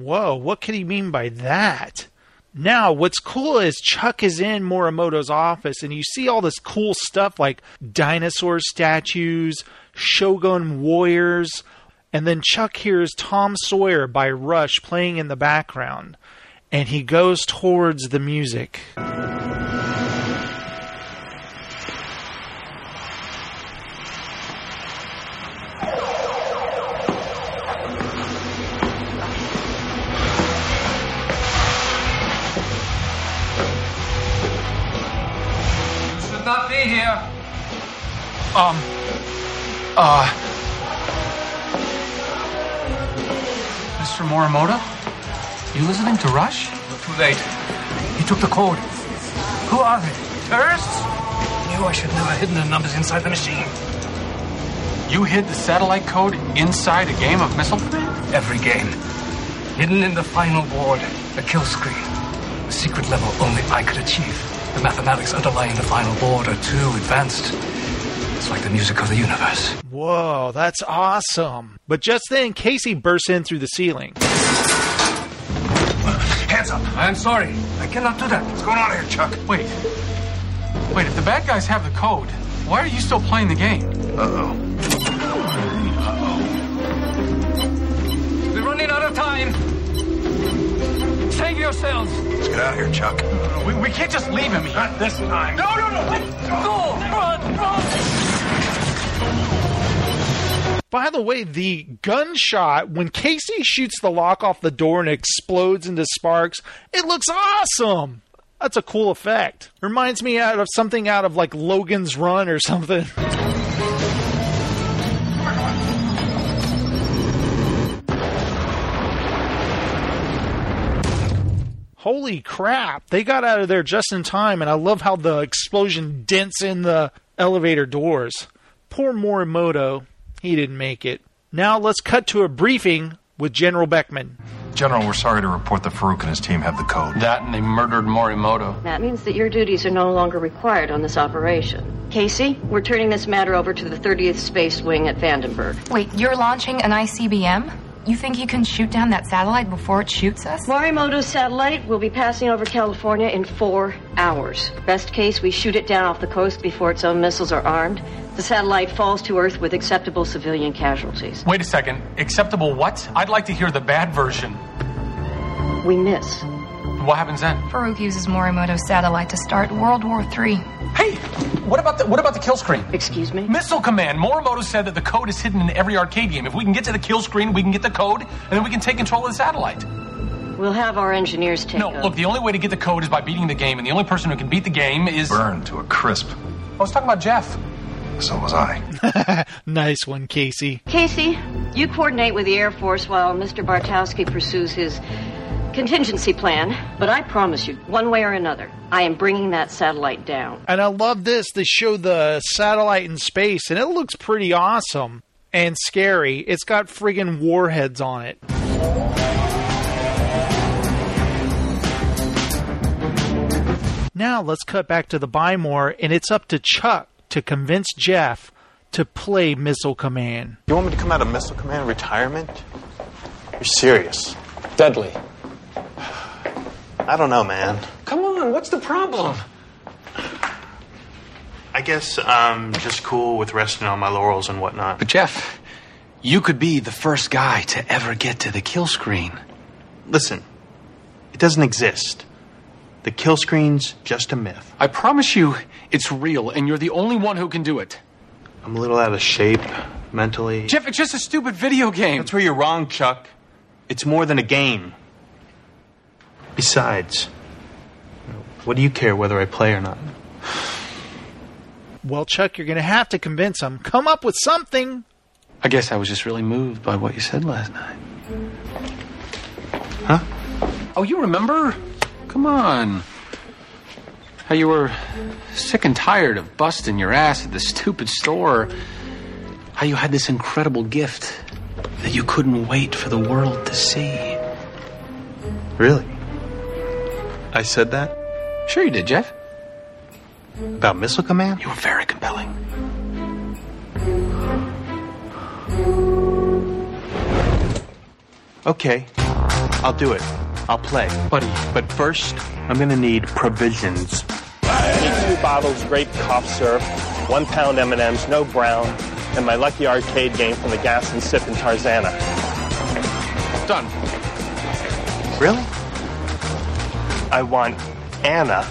Whoa, what could he mean by that? Now, what's cool is Chuck is in Morimoto's office, and you see all this cool stuff like dinosaur statues, Shogun warriors, and then Chuck hears Tom Sawyer by Rush playing in the background, and he goes towards the music. Um, uh, Mister Morimoto, you listening to Rush? Too late. He took the code. Who are they? Terrorists? I knew I should never have hidden the numbers inside the machine. You hid the satellite code inside a game of Missile Command? Every game. Hidden in the final board, a kill screen. A secret level only I could achieve. The mathematics underlying the final board are too advanced. It's like the music of the universe. Whoa, that's awesome. But just then, Casey bursts in through the ceiling. Hands up. I'm sorry. I cannot do that. What's going on here, Chuck? Wait. Wait, if the bad guys have the code, why are you still playing the game? Uh-oh. Uh-oh. We're running out of time. Save yourselves. Let's get out of here, Chuck. We, we can't just leave him here. Not this time. No, no, no. Wait. Go. Run, run. By the way, the gunshot, when Casey shoots the lock off the door and explodes into sparks, it looks awesome. That's a cool effect. Reminds me out of something out of like Logan's Run or something. Holy crap. They got out of there just in time, and I love how the explosion dents in the elevator doors. Poor Morimoto. He didn't make it. Now let's cut to a briefing with General Beckman. General, we're sorry to report that Farouk and his team have the code. That and they murdered Morimoto. That means that your duties are no longer required on this operation. Casey, we're turning this matter over to the thirtieth Space Wing at Vandenberg. Wait, you're launching an I C B M? You think you can shoot down that satellite before it shoots us? Morimoto's satellite will be passing over California in four hours. Best case, we shoot it down off the coast before its own missiles are armed. The satellite falls to Earth with acceptable civilian casualties. Wait a second. Acceptable what? I'd like to hear the bad version. We miss. What happens then? Farouk uses Morimoto's satellite to start World War Three. Hey, what about the what about the kill screen? Excuse me? Missile Command. Morimoto said that the code is hidden in every arcade game. If we can get to the kill screen, we can get the code, and then we can take control of the satellite. We'll have our engineers take it. No, over. Look, the only way to get the code is by beating the game, and the only person who can beat the game is... Burned to a crisp. I was talking about Jeff. So was I. Nice one, Casey. Casey, you coordinate with the Air Force while Mister Bartowski pursues his... contingency plan, but I promise you, one way or another, I am bringing that satellite down. And I love this. They show the satellite in space, and it looks pretty awesome and scary. It's got friggin' warheads on it. Now let's cut back to the Buy More, and it's up to Chuck to convince Jeff to play Missile Command. You want me to come out of Missile Command retirement? You're serious. Deadly. I don't know, man. Come on, what's the problem? I guess I'm just cool with resting on my laurels and whatnot. But Jeff, you could be the first guy to ever get to the kill screen. Listen, it doesn't exist. The kill screen's just a myth. I promise you, it's real, and you're the only one who can do it. I'm a little out of shape, mentally. Jeff, it's just a stupid video game. That's where you're wrong, Chuck. It's more than a game. Besides, what do you care whether I play or not? Well, Chuck, you're going to have to convince him. Come up with something. I guess I was just really moved by what you said last night. Huh? Oh, you remember? Come on. How you were sick and tired of busting your ass at the stupid store. How you had this incredible gift that you couldn't wait for the world to see. Really? I said that? Sure you did, Jeff. About Missile Command? You were very compelling. Okay, I'll do it. I'll play. Buddy. But first, I'm gonna need provisions. Two bottles grape cough syrup, one pound M and M's, no brown, and my lucky arcade game from the Gas and Sip in Tarzana. Done. Really? I want Anna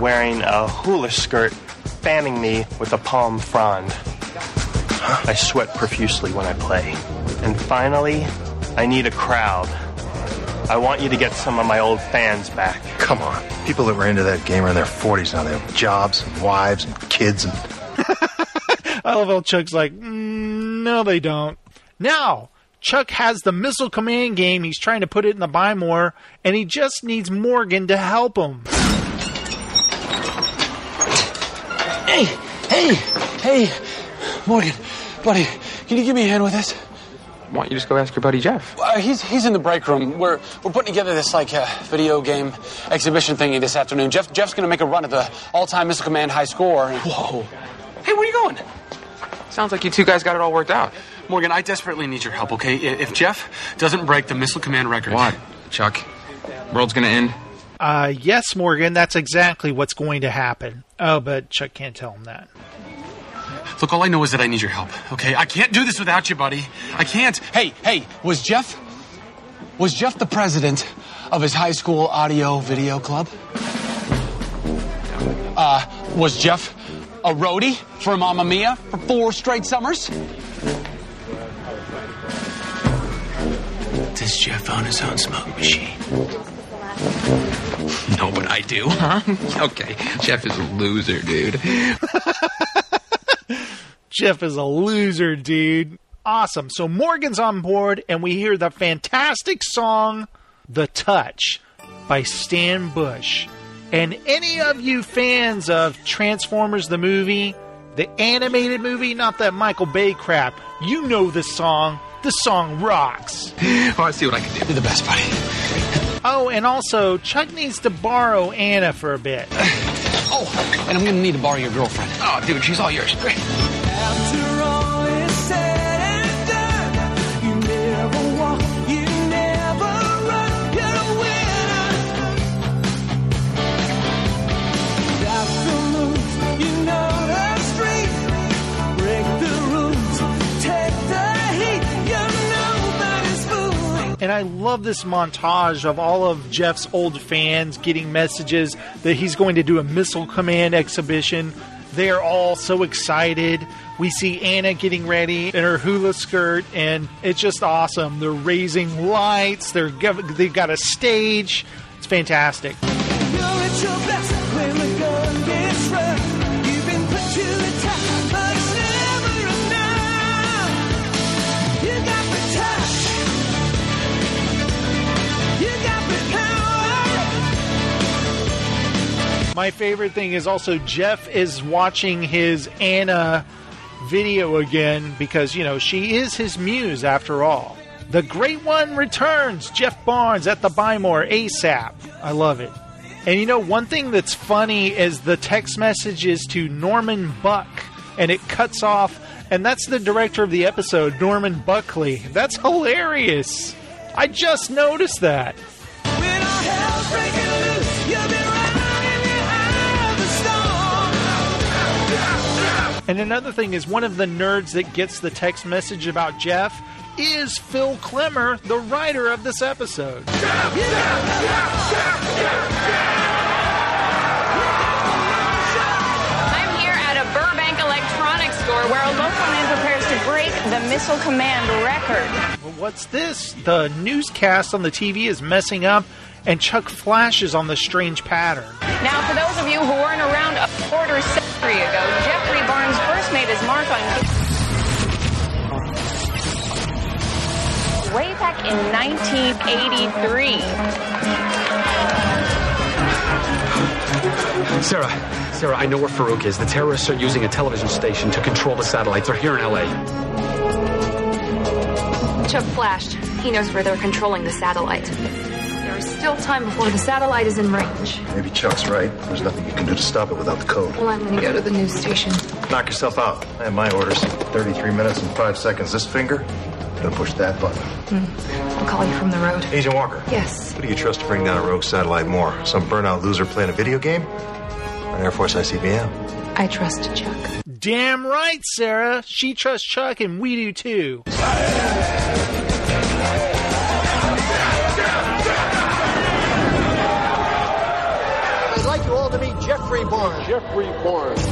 wearing a hula skirt, fanning me with a palm frond. I sweat profusely when I play. And finally, I need a crowd. I want you to get some of my old fans back. Come on. People that were into that game are in their forties now. They have jobs and wives and kids. And I love how Chuck's like, mm, no, they don't. Now, Chuck has the Missile Command game. He's trying to put it in the Buy More, and he just needs Morgan to help him. Hey, hey, hey, Morgan, buddy, can you give me a hand with this? Why don't you just go ask your buddy Jeff? Uh, he's he's in the break room. We're we're putting together this like uh, video game exhibition thingy this afternoon. Jeff Jeff's gonna make a run at the all-time Missile Command high score. And... Whoa! Hey, where are you going? Sounds like you two guys got it all worked out. Morgan, I desperately need your help. Okay, if Jeff doesn't break the Missile Command record, what? Chuck, world's gonna end. Uh, yes, Morgan. That's exactly what's going to happen. Oh, but Chuck can't tell him that. Look, all I know is that I need your help, okay? I can't do this without you, buddy. I can't. Hey, hey, was Jeff... Was Jeff the president of his high school audio video club? Uh, was Jeff a roadie for Mamma Mia for four straight summers? Does Jeff own his own smoke machine? Know what I do, huh? Okay, Jeff is a loser, dude. Jeff is a loser, dude. Awesome. So Morgan's on board, and we hear the fantastic song, The Touch, by Stan Bush. And any of you fans of Transformers the movie, the animated movie, not that Michael Bay crap, you know this song. The song rocks. Oh, I see what I can do. You're the best, buddy. Oh, and also, Chuck needs to borrow Anna for a bit. Oh, and I'm going to need to borrow your girlfriend. Oh, dude, she's all yours. Great. After all is said and done, you never walk, you never run, you're a winner. That's the moves, you know the street. Break the rules, take the heat, you're nobody's fool. And I love this montage of all of Jeff's old fans getting messages that he's going to do a Missile Command exhibition. They're all so excited. We see Anna getting ready in her hula skirt, and it's just awesome. They're raising lights. They're they've got a stage. It's fantastic. You're at your best when the gun gets rough. You've been put to the top, but it's never enough. You got the touch. You got the power. My favorite thing is also Jeff is watching his Anna video again because, you know, she is his muse after all. The Great One returns, Jeff Barnes at the Buy More ASAP. I love it. And you know, one thing that's funny is the text messages to Norman Buck, and it cuts off, and that's the director of the episode, Norman Buckley. That's hilarious. I just noticed that. When our hell's breaking loose, you'll be And another thing is, one of the nerds that gets the text message about Jeff is Phil Klemmer, the writer of this episode. Jeff, Jeff, Jeff, Jeff, Jeff, Jeff. I'm here at a Burbank electronics store where a local man prepares to break the Missile Command record. Well, what's this? The newscast on the T V is messing up, and Chuck flashes on the strange pattern. Now, for those of you who weren't around a quarter century ago, Jeffrey Barnes first made his mark on... way back in nineteen eighty-three. Sarah, Sarah, I know where Farouk is. The terrorists are using a television station to control the satellites. They're here in L A. Chuck flashed. He knows where they're controlling the satellite. There is still time before the satellite is in range. Maybe Chuck's right. There's nothing you can do to stop it without the code. Well, I'm going to go to the news station. Knock yourself out. I have my orders. thirty-three minutes and five seconds. This finger... Gonna push that button. Mm. I'll call you from the road. Agent Walker. Yes. Who do you trust to bring down a rogue satellite more? Some burnout loser playing a video game? Or an Air Force I C B M? I trust Chuck. Damn right, Sarah. She trusts Chuck, and we do too. I'd like you all to meet Jeffrey Barnes. Jeffrey Barnes.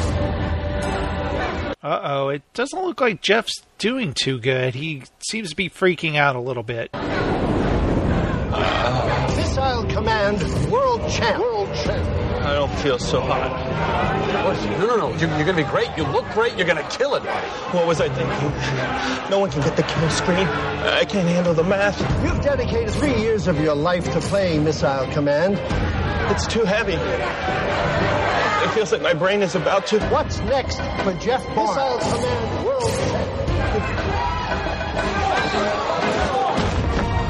Uh-oh, it doesn't look like Jeff's doing too good. He seems to be freaking out a little bit. Uh, Missile Command, world champ. World champ. I don't feel so hot. No, no, no. You're, you're going to be great. You look great. You're going to kill it. What was I thinking? No one can get the kill screen. I can't handle the math. You've dedicated three years of your life to playing Missile Command. It's too heavy. It feels like my brain is about to... What's next for Jeff Barnes? Missile Command World.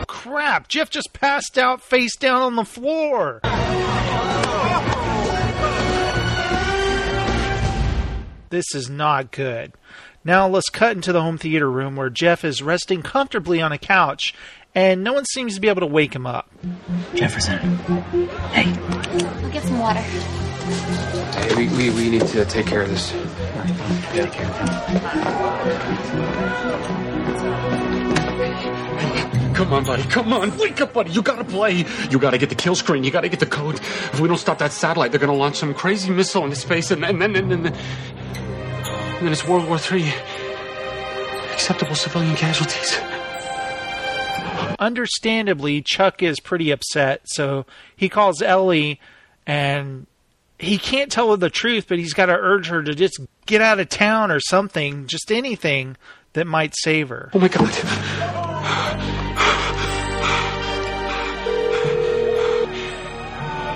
Crap, Jeff just passed out face down on the floor. This is not good. Now let's cut into the home theater room where Jeff is resting comfortably on a couch and no one seems to be able to wake him up. Jefferson. Hey. We'll get some water. Hey, we, we, we need to take care of this. Take care of it. Come on, buddy. Come on. Wake up, buddy. You gotta play. You gotta get the kill screen. You gotta get the code. If we don't stop that satellite, they're gonna launch some crazy missile into space, and then, and then, and then, and then it's World War Three. Acceptable civilian casualties. Understandably, Chuck is pretty upset, so he calls Ellie, and he can't tell her the truth, but he's got to urge her to just get out of town or something, just anything that might save her. Oh, my God.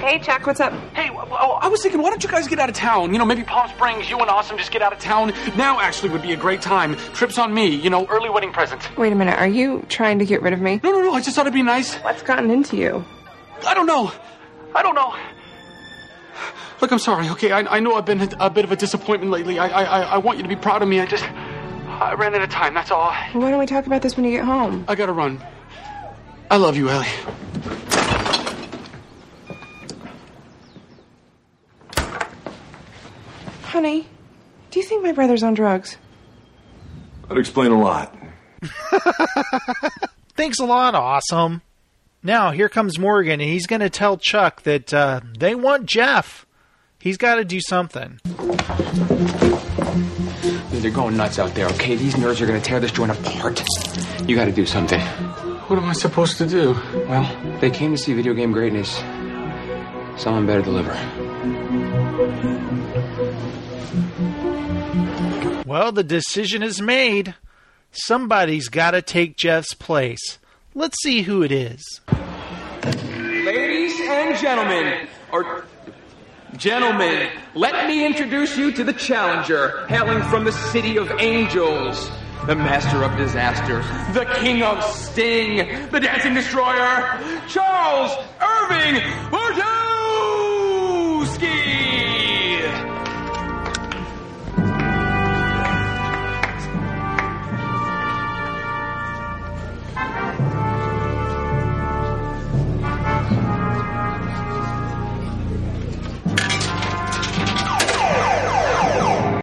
Hey, Chuck, what's up? Hey, oh, I was thinking, why don't you guys get out of town? You know, maybe Palm Springs, you and Awesome just get out of town. Now actually would be a great time. Trip's on me, you know, early wedding present. Wait a minute, are you trying to get rid of me? No, no, no, I just thought it'd be nice. What's gotten into you? I don't know. I don't know. Look, I'm sorry, okay? I, I know I've been a, a bit of a disappointment lately. I, I I want you to be proud of me. I just... I ran out of time, that's all. Why don't we talk about this when you get home? I gotta run. I love you, Ellie. Honey, do you think my brother's on drugs? That'd explain a lot. Thanks a lot, Awesome. Now, here comes Morgan, and he's going to tell Chuck that uh, they want Jeff. He's got to do something. They're going nuts out there, okay? These nerds are going to tear this joint apart. You got to do something. What am I supposed to do? Well, they came to see video game greatness. Someone better deliver. Well, the decision is made. Somebody's got to take Jeff's place. Let's see who it is. Ladies and gentlemen, or gentlemen, let me introduce you to the challenger, hailing from the city of angels, the master of disasters, the king of sting, the dancing destroyer, Charles Irving Bartowski!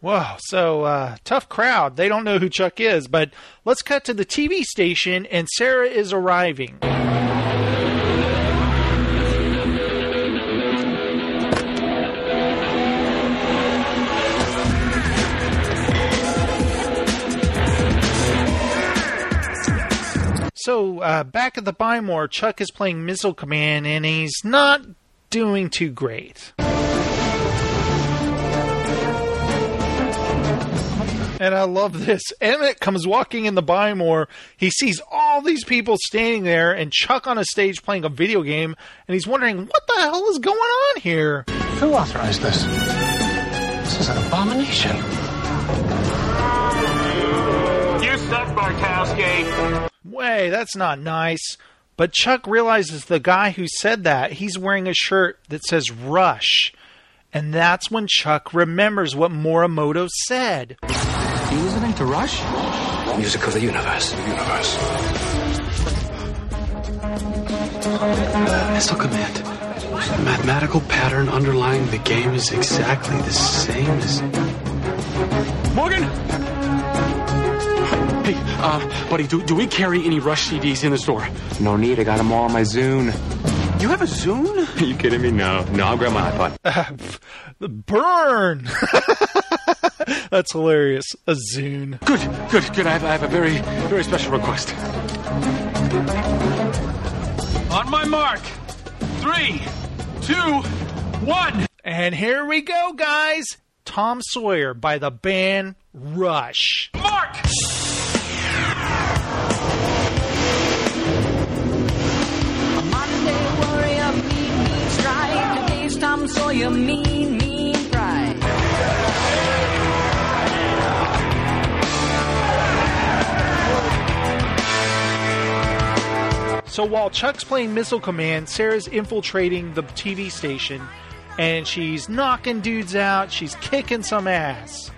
Whoa, so uh, tough crowd. They don't know who Chuck is, but let's cut to the T V station, and Sarah is arriving. So uh, back at the Buy More, Chuck is playing Missile Command, and he's not doing too great. And I love this. Emmett comes walking in the Buy More. He sees all these people standing there and Chuck on a stage playing a video game. And he's wondering, what the hell is going on here? Who authorized this? This is an abomination. You suck, Bartowski. Way, that's not nice. But Chuck realizes the guy who said that, he's wearing a shirt that says Rush. And that's when Chuck remembers what Morimoto said. You listening to Rush? Music of the universe. The universe. Missile Command. The mathematical pattern underlying the game is exactly the same as... Morgan! Hey, uh, buddy, do, do we carry any Rush C Ds in the store? No need, I got them all on my Zune. You have a Zune? Are you kidding me? No. No, I'll grab my iPod. Uh, burn! That's hilarious. A Zune. Good, good, good. I have, I have a very, very special request. On my mark. Three, two, one. And here we go, guys. Tom Sawyer by the band Rush. Mark! Tom Sawyer, mean, mean pride. So while Chuck's playing Missile Command, Sarah's infiltrating the T V station, and she's knocking dudes out. She's kicking some ass.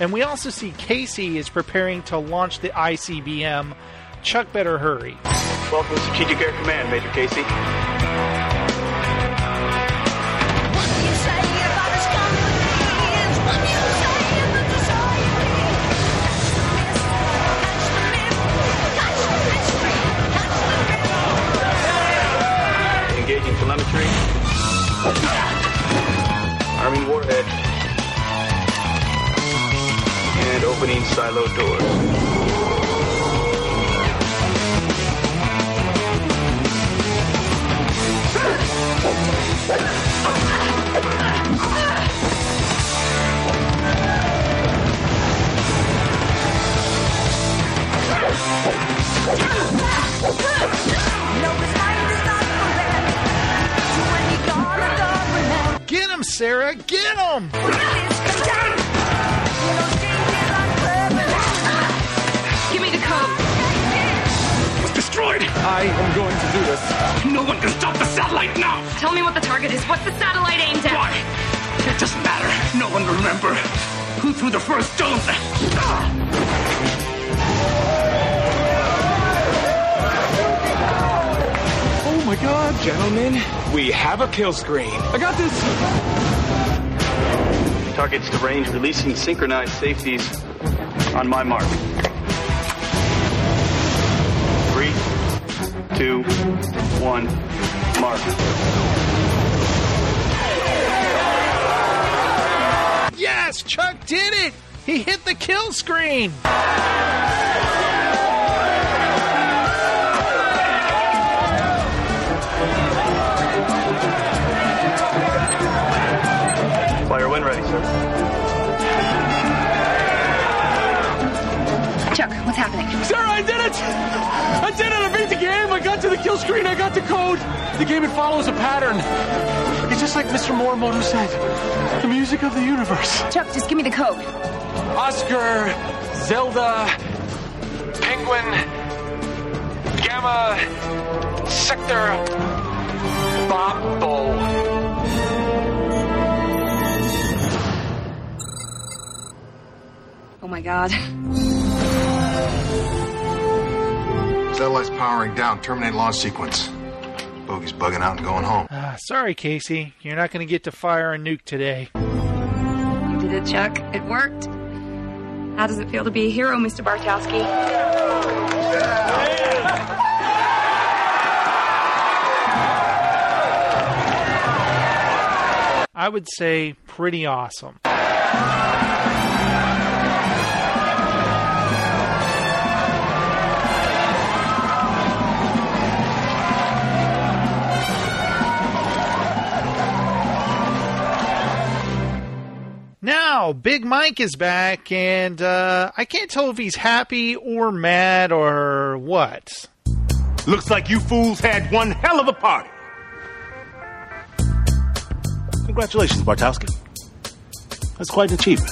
And we also see Casey is preparing to launch the I C B M. Chuck better hurry. Welcome to Strategic Air Command, Major Casey. Engaging telemetry. Arming warhead. And opening silo doors. Get him, Sarah! Get him! I am going to do this. No one can stop the satellite now. Tell me what the target is. What's the satellite aimed at? Why? It doesn't matter. No one will remember. Who threw the first stone? Oh my God, gentlemen. We have a kill screen. I got this. Targets to range, releasing synchronized safeties on my mark. Two, one, mark. Yes, Chuck did it! He hit the kill screen! Fire when ready, sir. Chuck, what's happening? Sarah, I did it! I did it! I got to the kill screen. I got the code. The game, it follows a pattern. It's just like Mister Morimoto said. The music of the universe. Chuck, just give me the code. Oscar, Zelda, Penguin, Gamma, Sector, Bobo. Oh my God. Satellite's powering down. Terminate launch sequence. Bogey's bugging out and going home. Uh, sorry, Casey. You're not going to get to fire a nuke today. You did it, Chuck. It worked. How does it feel to be a hero, Mister Bartowski? I would say pretty awesome. Big Mike is back, and uh, I can't tell if he's happy or mad or what. Looks like you fools had one hell of a party. Congratulations, Bartowski. That's quite an achievement.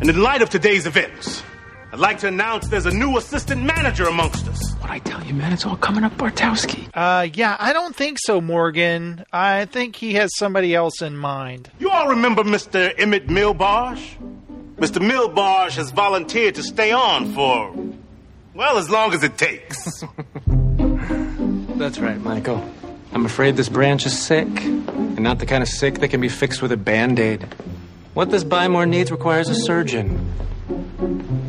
And in light of today's events, I'd like to announce there's a new assistant manager amongst us. What'd I tell you, man? It's all coming up, Bartowski. Uh, yeah, I don't think so, Morgan. I think he has somebody else in mind. You all remember Mister Emmett Milbarge? Mister Milbarge has volunteered to stay on for, well, as long as it takes. That's right, Michael. I'm afraid this branch is sick, and not the kind of sick that can be fixed with a Band-Aid. What this Buy More needs requires a surgeon.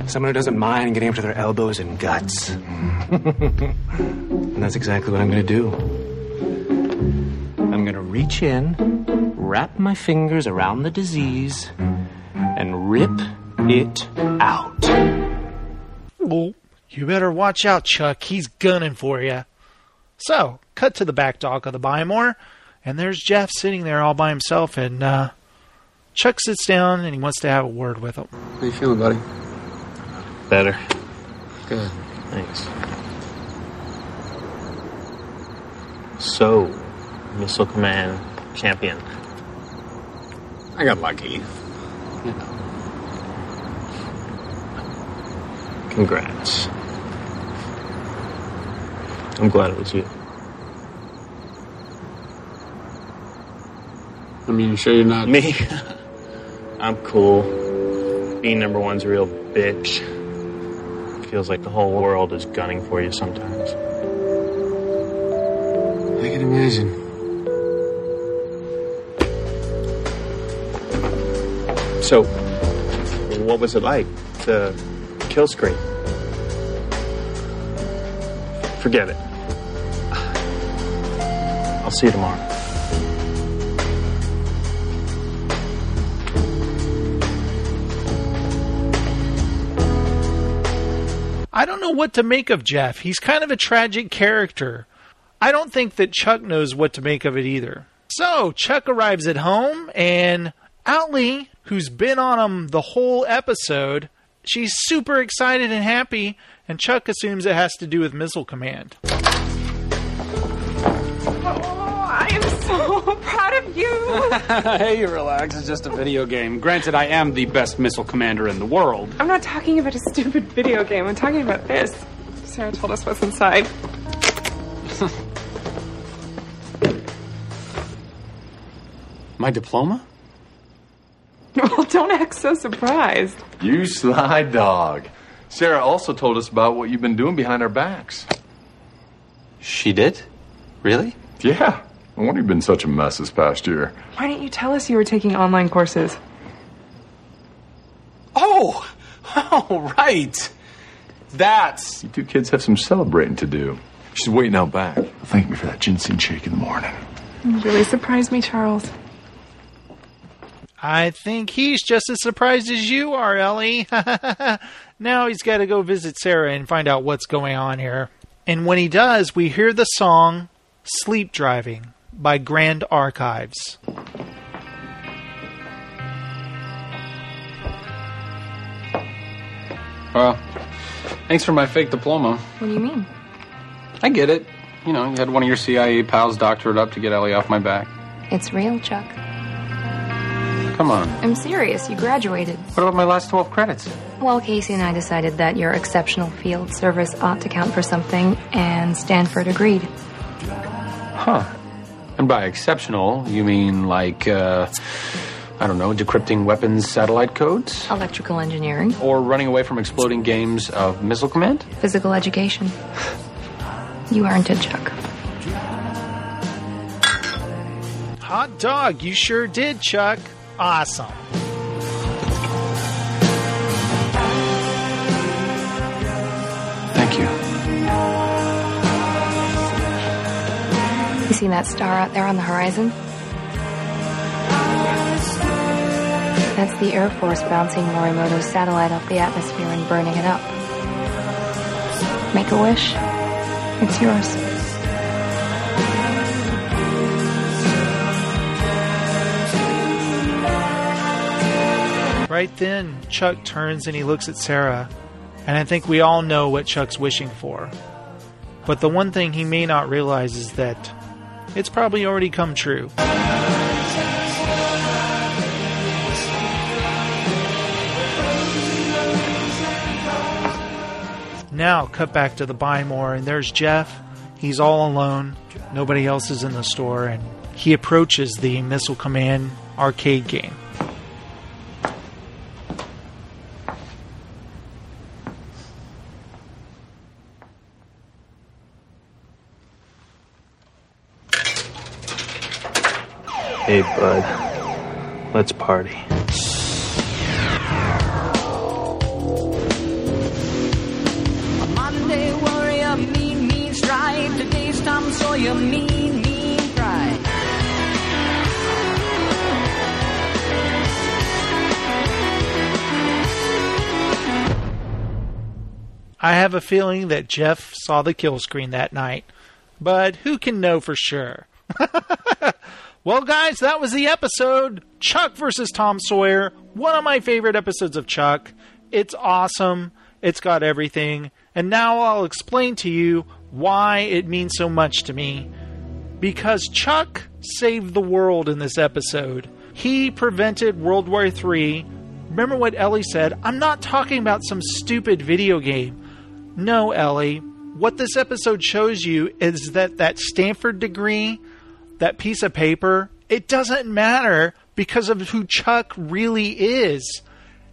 Someone who doesn't mind getting up to their elbows in guts. And that's exactly what I'm going to do. I'm going to reach in, wrap my fingers around the disease, and rip it out. Well, you better watch out, Chuck. He's gunning for you. So, cut to the back dock of the Buy More, and there's Jeff sitting there all by himself, and uh, Chuck sits down, and he wants to have a word with him. How do you feel, buddy? Better. Good. Thanks. So, Missile Command champion. I got lucky. Yeah. Congrats. I'm glad it was you. I mean, you sure you're not... Me? I'm cool. Being number one's a real bitch. Feels like the whole world is gunning for you sometimes. I can imagine. So, what was it like to kill screen? Forget it. I'll see you tomorrow. I don't know what to make of Jeff. He's kind of a tragic character. I don't think that Chuck knows what to make of it either. So, Chuck arrives at home, and Ellie, who's been on him the whole episode, she's super excited and happy, and Chuck assumes it has to do with Missile Command. Oh, I am so proud of you. Hey, you relax. It's just a video game. Granted, I am the best missile commander in the world. I'm not talking about a stupid video game. I'm talking about this. Sarah told us what's inside. My diploma? Well, don't act so surprised. You sly dog. Sarah also told us about what you've been doing behind our backs. She did? Really? Yeah. No wonder you've been such a mess this past year. Why didn't you tell us you were taking online courses? Oh! Oh, right! That's... You two kids have some celebrating to do. She's waiting out back. Thank me for that ginseng shake in the morning. You really surprised me, Charles. I think he's just as surprised as you are, Ellie. Now he's got to go visit Sarah and find out what's going on here. And when he does, we hear the song Sleep Driving by Grand Archives. Well, thanks for my fake diploma. What do you mean? I get it. You know, you had one of your C I A pals doctor it up to get Ellie off my back. It's real, Chuck. Come on. I'm serious. You graduated. What about my last twelve credits? Well, Casey and I decided that your exceptional field service ought to count for something, and Stanford agreed. Huh. And by exceptional, you mean like, uh, I don't know, decrypting weapons satellite codes? Electrical engineering. Or running away from exploding games of Missile Command? Physical education. You earned it, Chuck. Hot dog, you sure did, Chuck. Awesome. Thank you. You seen that star out there on the horizon? That's the Air Force bouncing Morimoto's satellite off the atmosphere and burning it up. Make a wish. It's yours. Right then, Chuck turns and he looks at Sarah, and I think we all know what Chuck's wishing for. But the one thing he may not realize is that it's probably already come true. Now, cut back to the Buy More, and there's Jeff. He's all alone. Nobody else is in the store, and he approaches the Missile Command arcade game. Hey, bud. Let's party. Your mean, mean pride. I have a feeling that Jeff saw the kill screen that night, but who can know for sure? Well, guys, that was the episode, Chuck versus Tom Sawyer. One of my favorite episodes of Chuck. It's awesome. It's got everything. And now I'll explain to you why it means so much to me. Because Chuck saved the world in this episode. He prevented World War Three. Remember what Ellie said? I'm not talking about some stupid video game. No, Ellie. What this episode shows you is that that Stanford degree, that piece of paper, it doesn't matter because of who Chuck really is.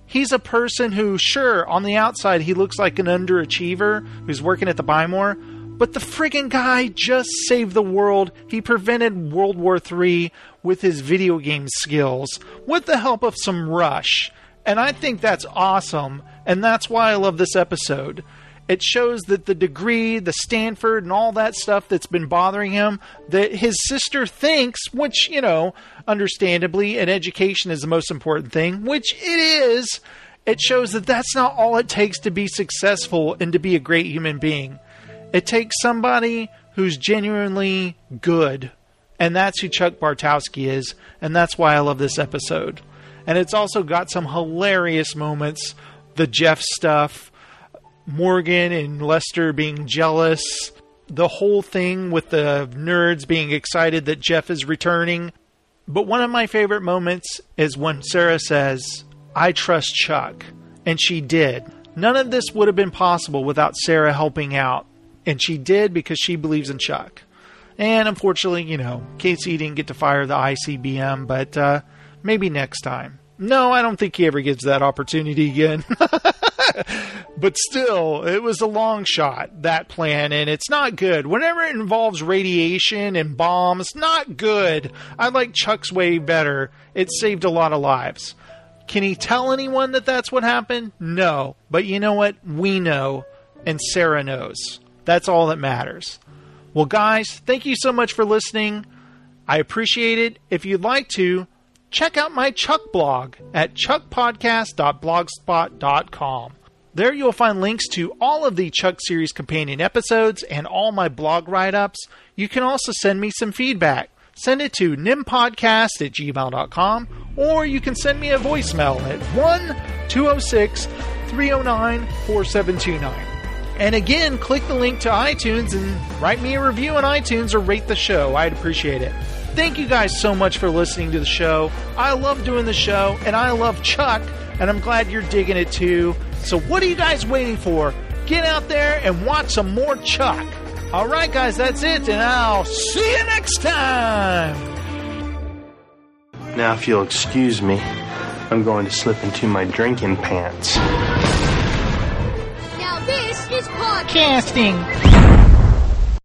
He's a person who, sure, on the outside, he looks like an underachiever who's working at the Buy More. But the friggin' guy just saved the world. He prevented World War Three with his video game skills with the help of some Rush. And I think that's awesome. And that's why I love this episode. It shows that the degree, the Stanford, and all that stuff that's been bothering him, that his sister thinks, which, you know, understandably, an education is the most important thing, which it is. It shows that that's not all it takes to be successful and to be a great human being. It takes somebody who's genuinely good. And that's who Chuck Bartowski is. And that's why I love this episode. And it's also got some hilarious moments. The Jeff stuff. Morgan and Lester being jealous. The whole thing with the nerds being excited that Jeff is returning. But one of my favorite moments is when Sarah says, I trust Chuck. And she did. None of this would have been possible without Sarah helping out. And she did because she believes in Chuck. And unfortunately, you know, Casey didn't get to fire the I C B M, but uh, maybe next time. No, I don't think he ever gets that opportunity again. But still, it was a long shot, that plan, and it's not good. Whenever it involves radiation and bombs, not good. I like Chuck's way better. It saved a lot of lives. Can he tell anyone that that's what happened? No. But you know what? We know, and Sarah knows. That's all that matters. Well, guys, thank you so much for listening. I appreciate it. If you'd like to, check out my Chuck blog at chuck podcast dot blogspot dot com. There you'll find links to all of the Chuck series companion episodes and all my blog write-ups. You can also send me some feedback. Send it to nimpodcast at gmail dot com, or you can send me a voicemail at one two zero six three zero nine four seven two nine. And again, click the link to iTunes and write me a review on iTunes or rate the show. I'd appreciate it. Thank you guys so much for listening to the show. I love doing the show, and I love Chuck, and I'm glad you're digging it too. So what are you guys waiting for? Get out there and watch some more Chuck. All right, guys, that's it, and I'll see you next time. Now, if you'll excuse me, I'm going to slip into my drinking pants. This is podcasting.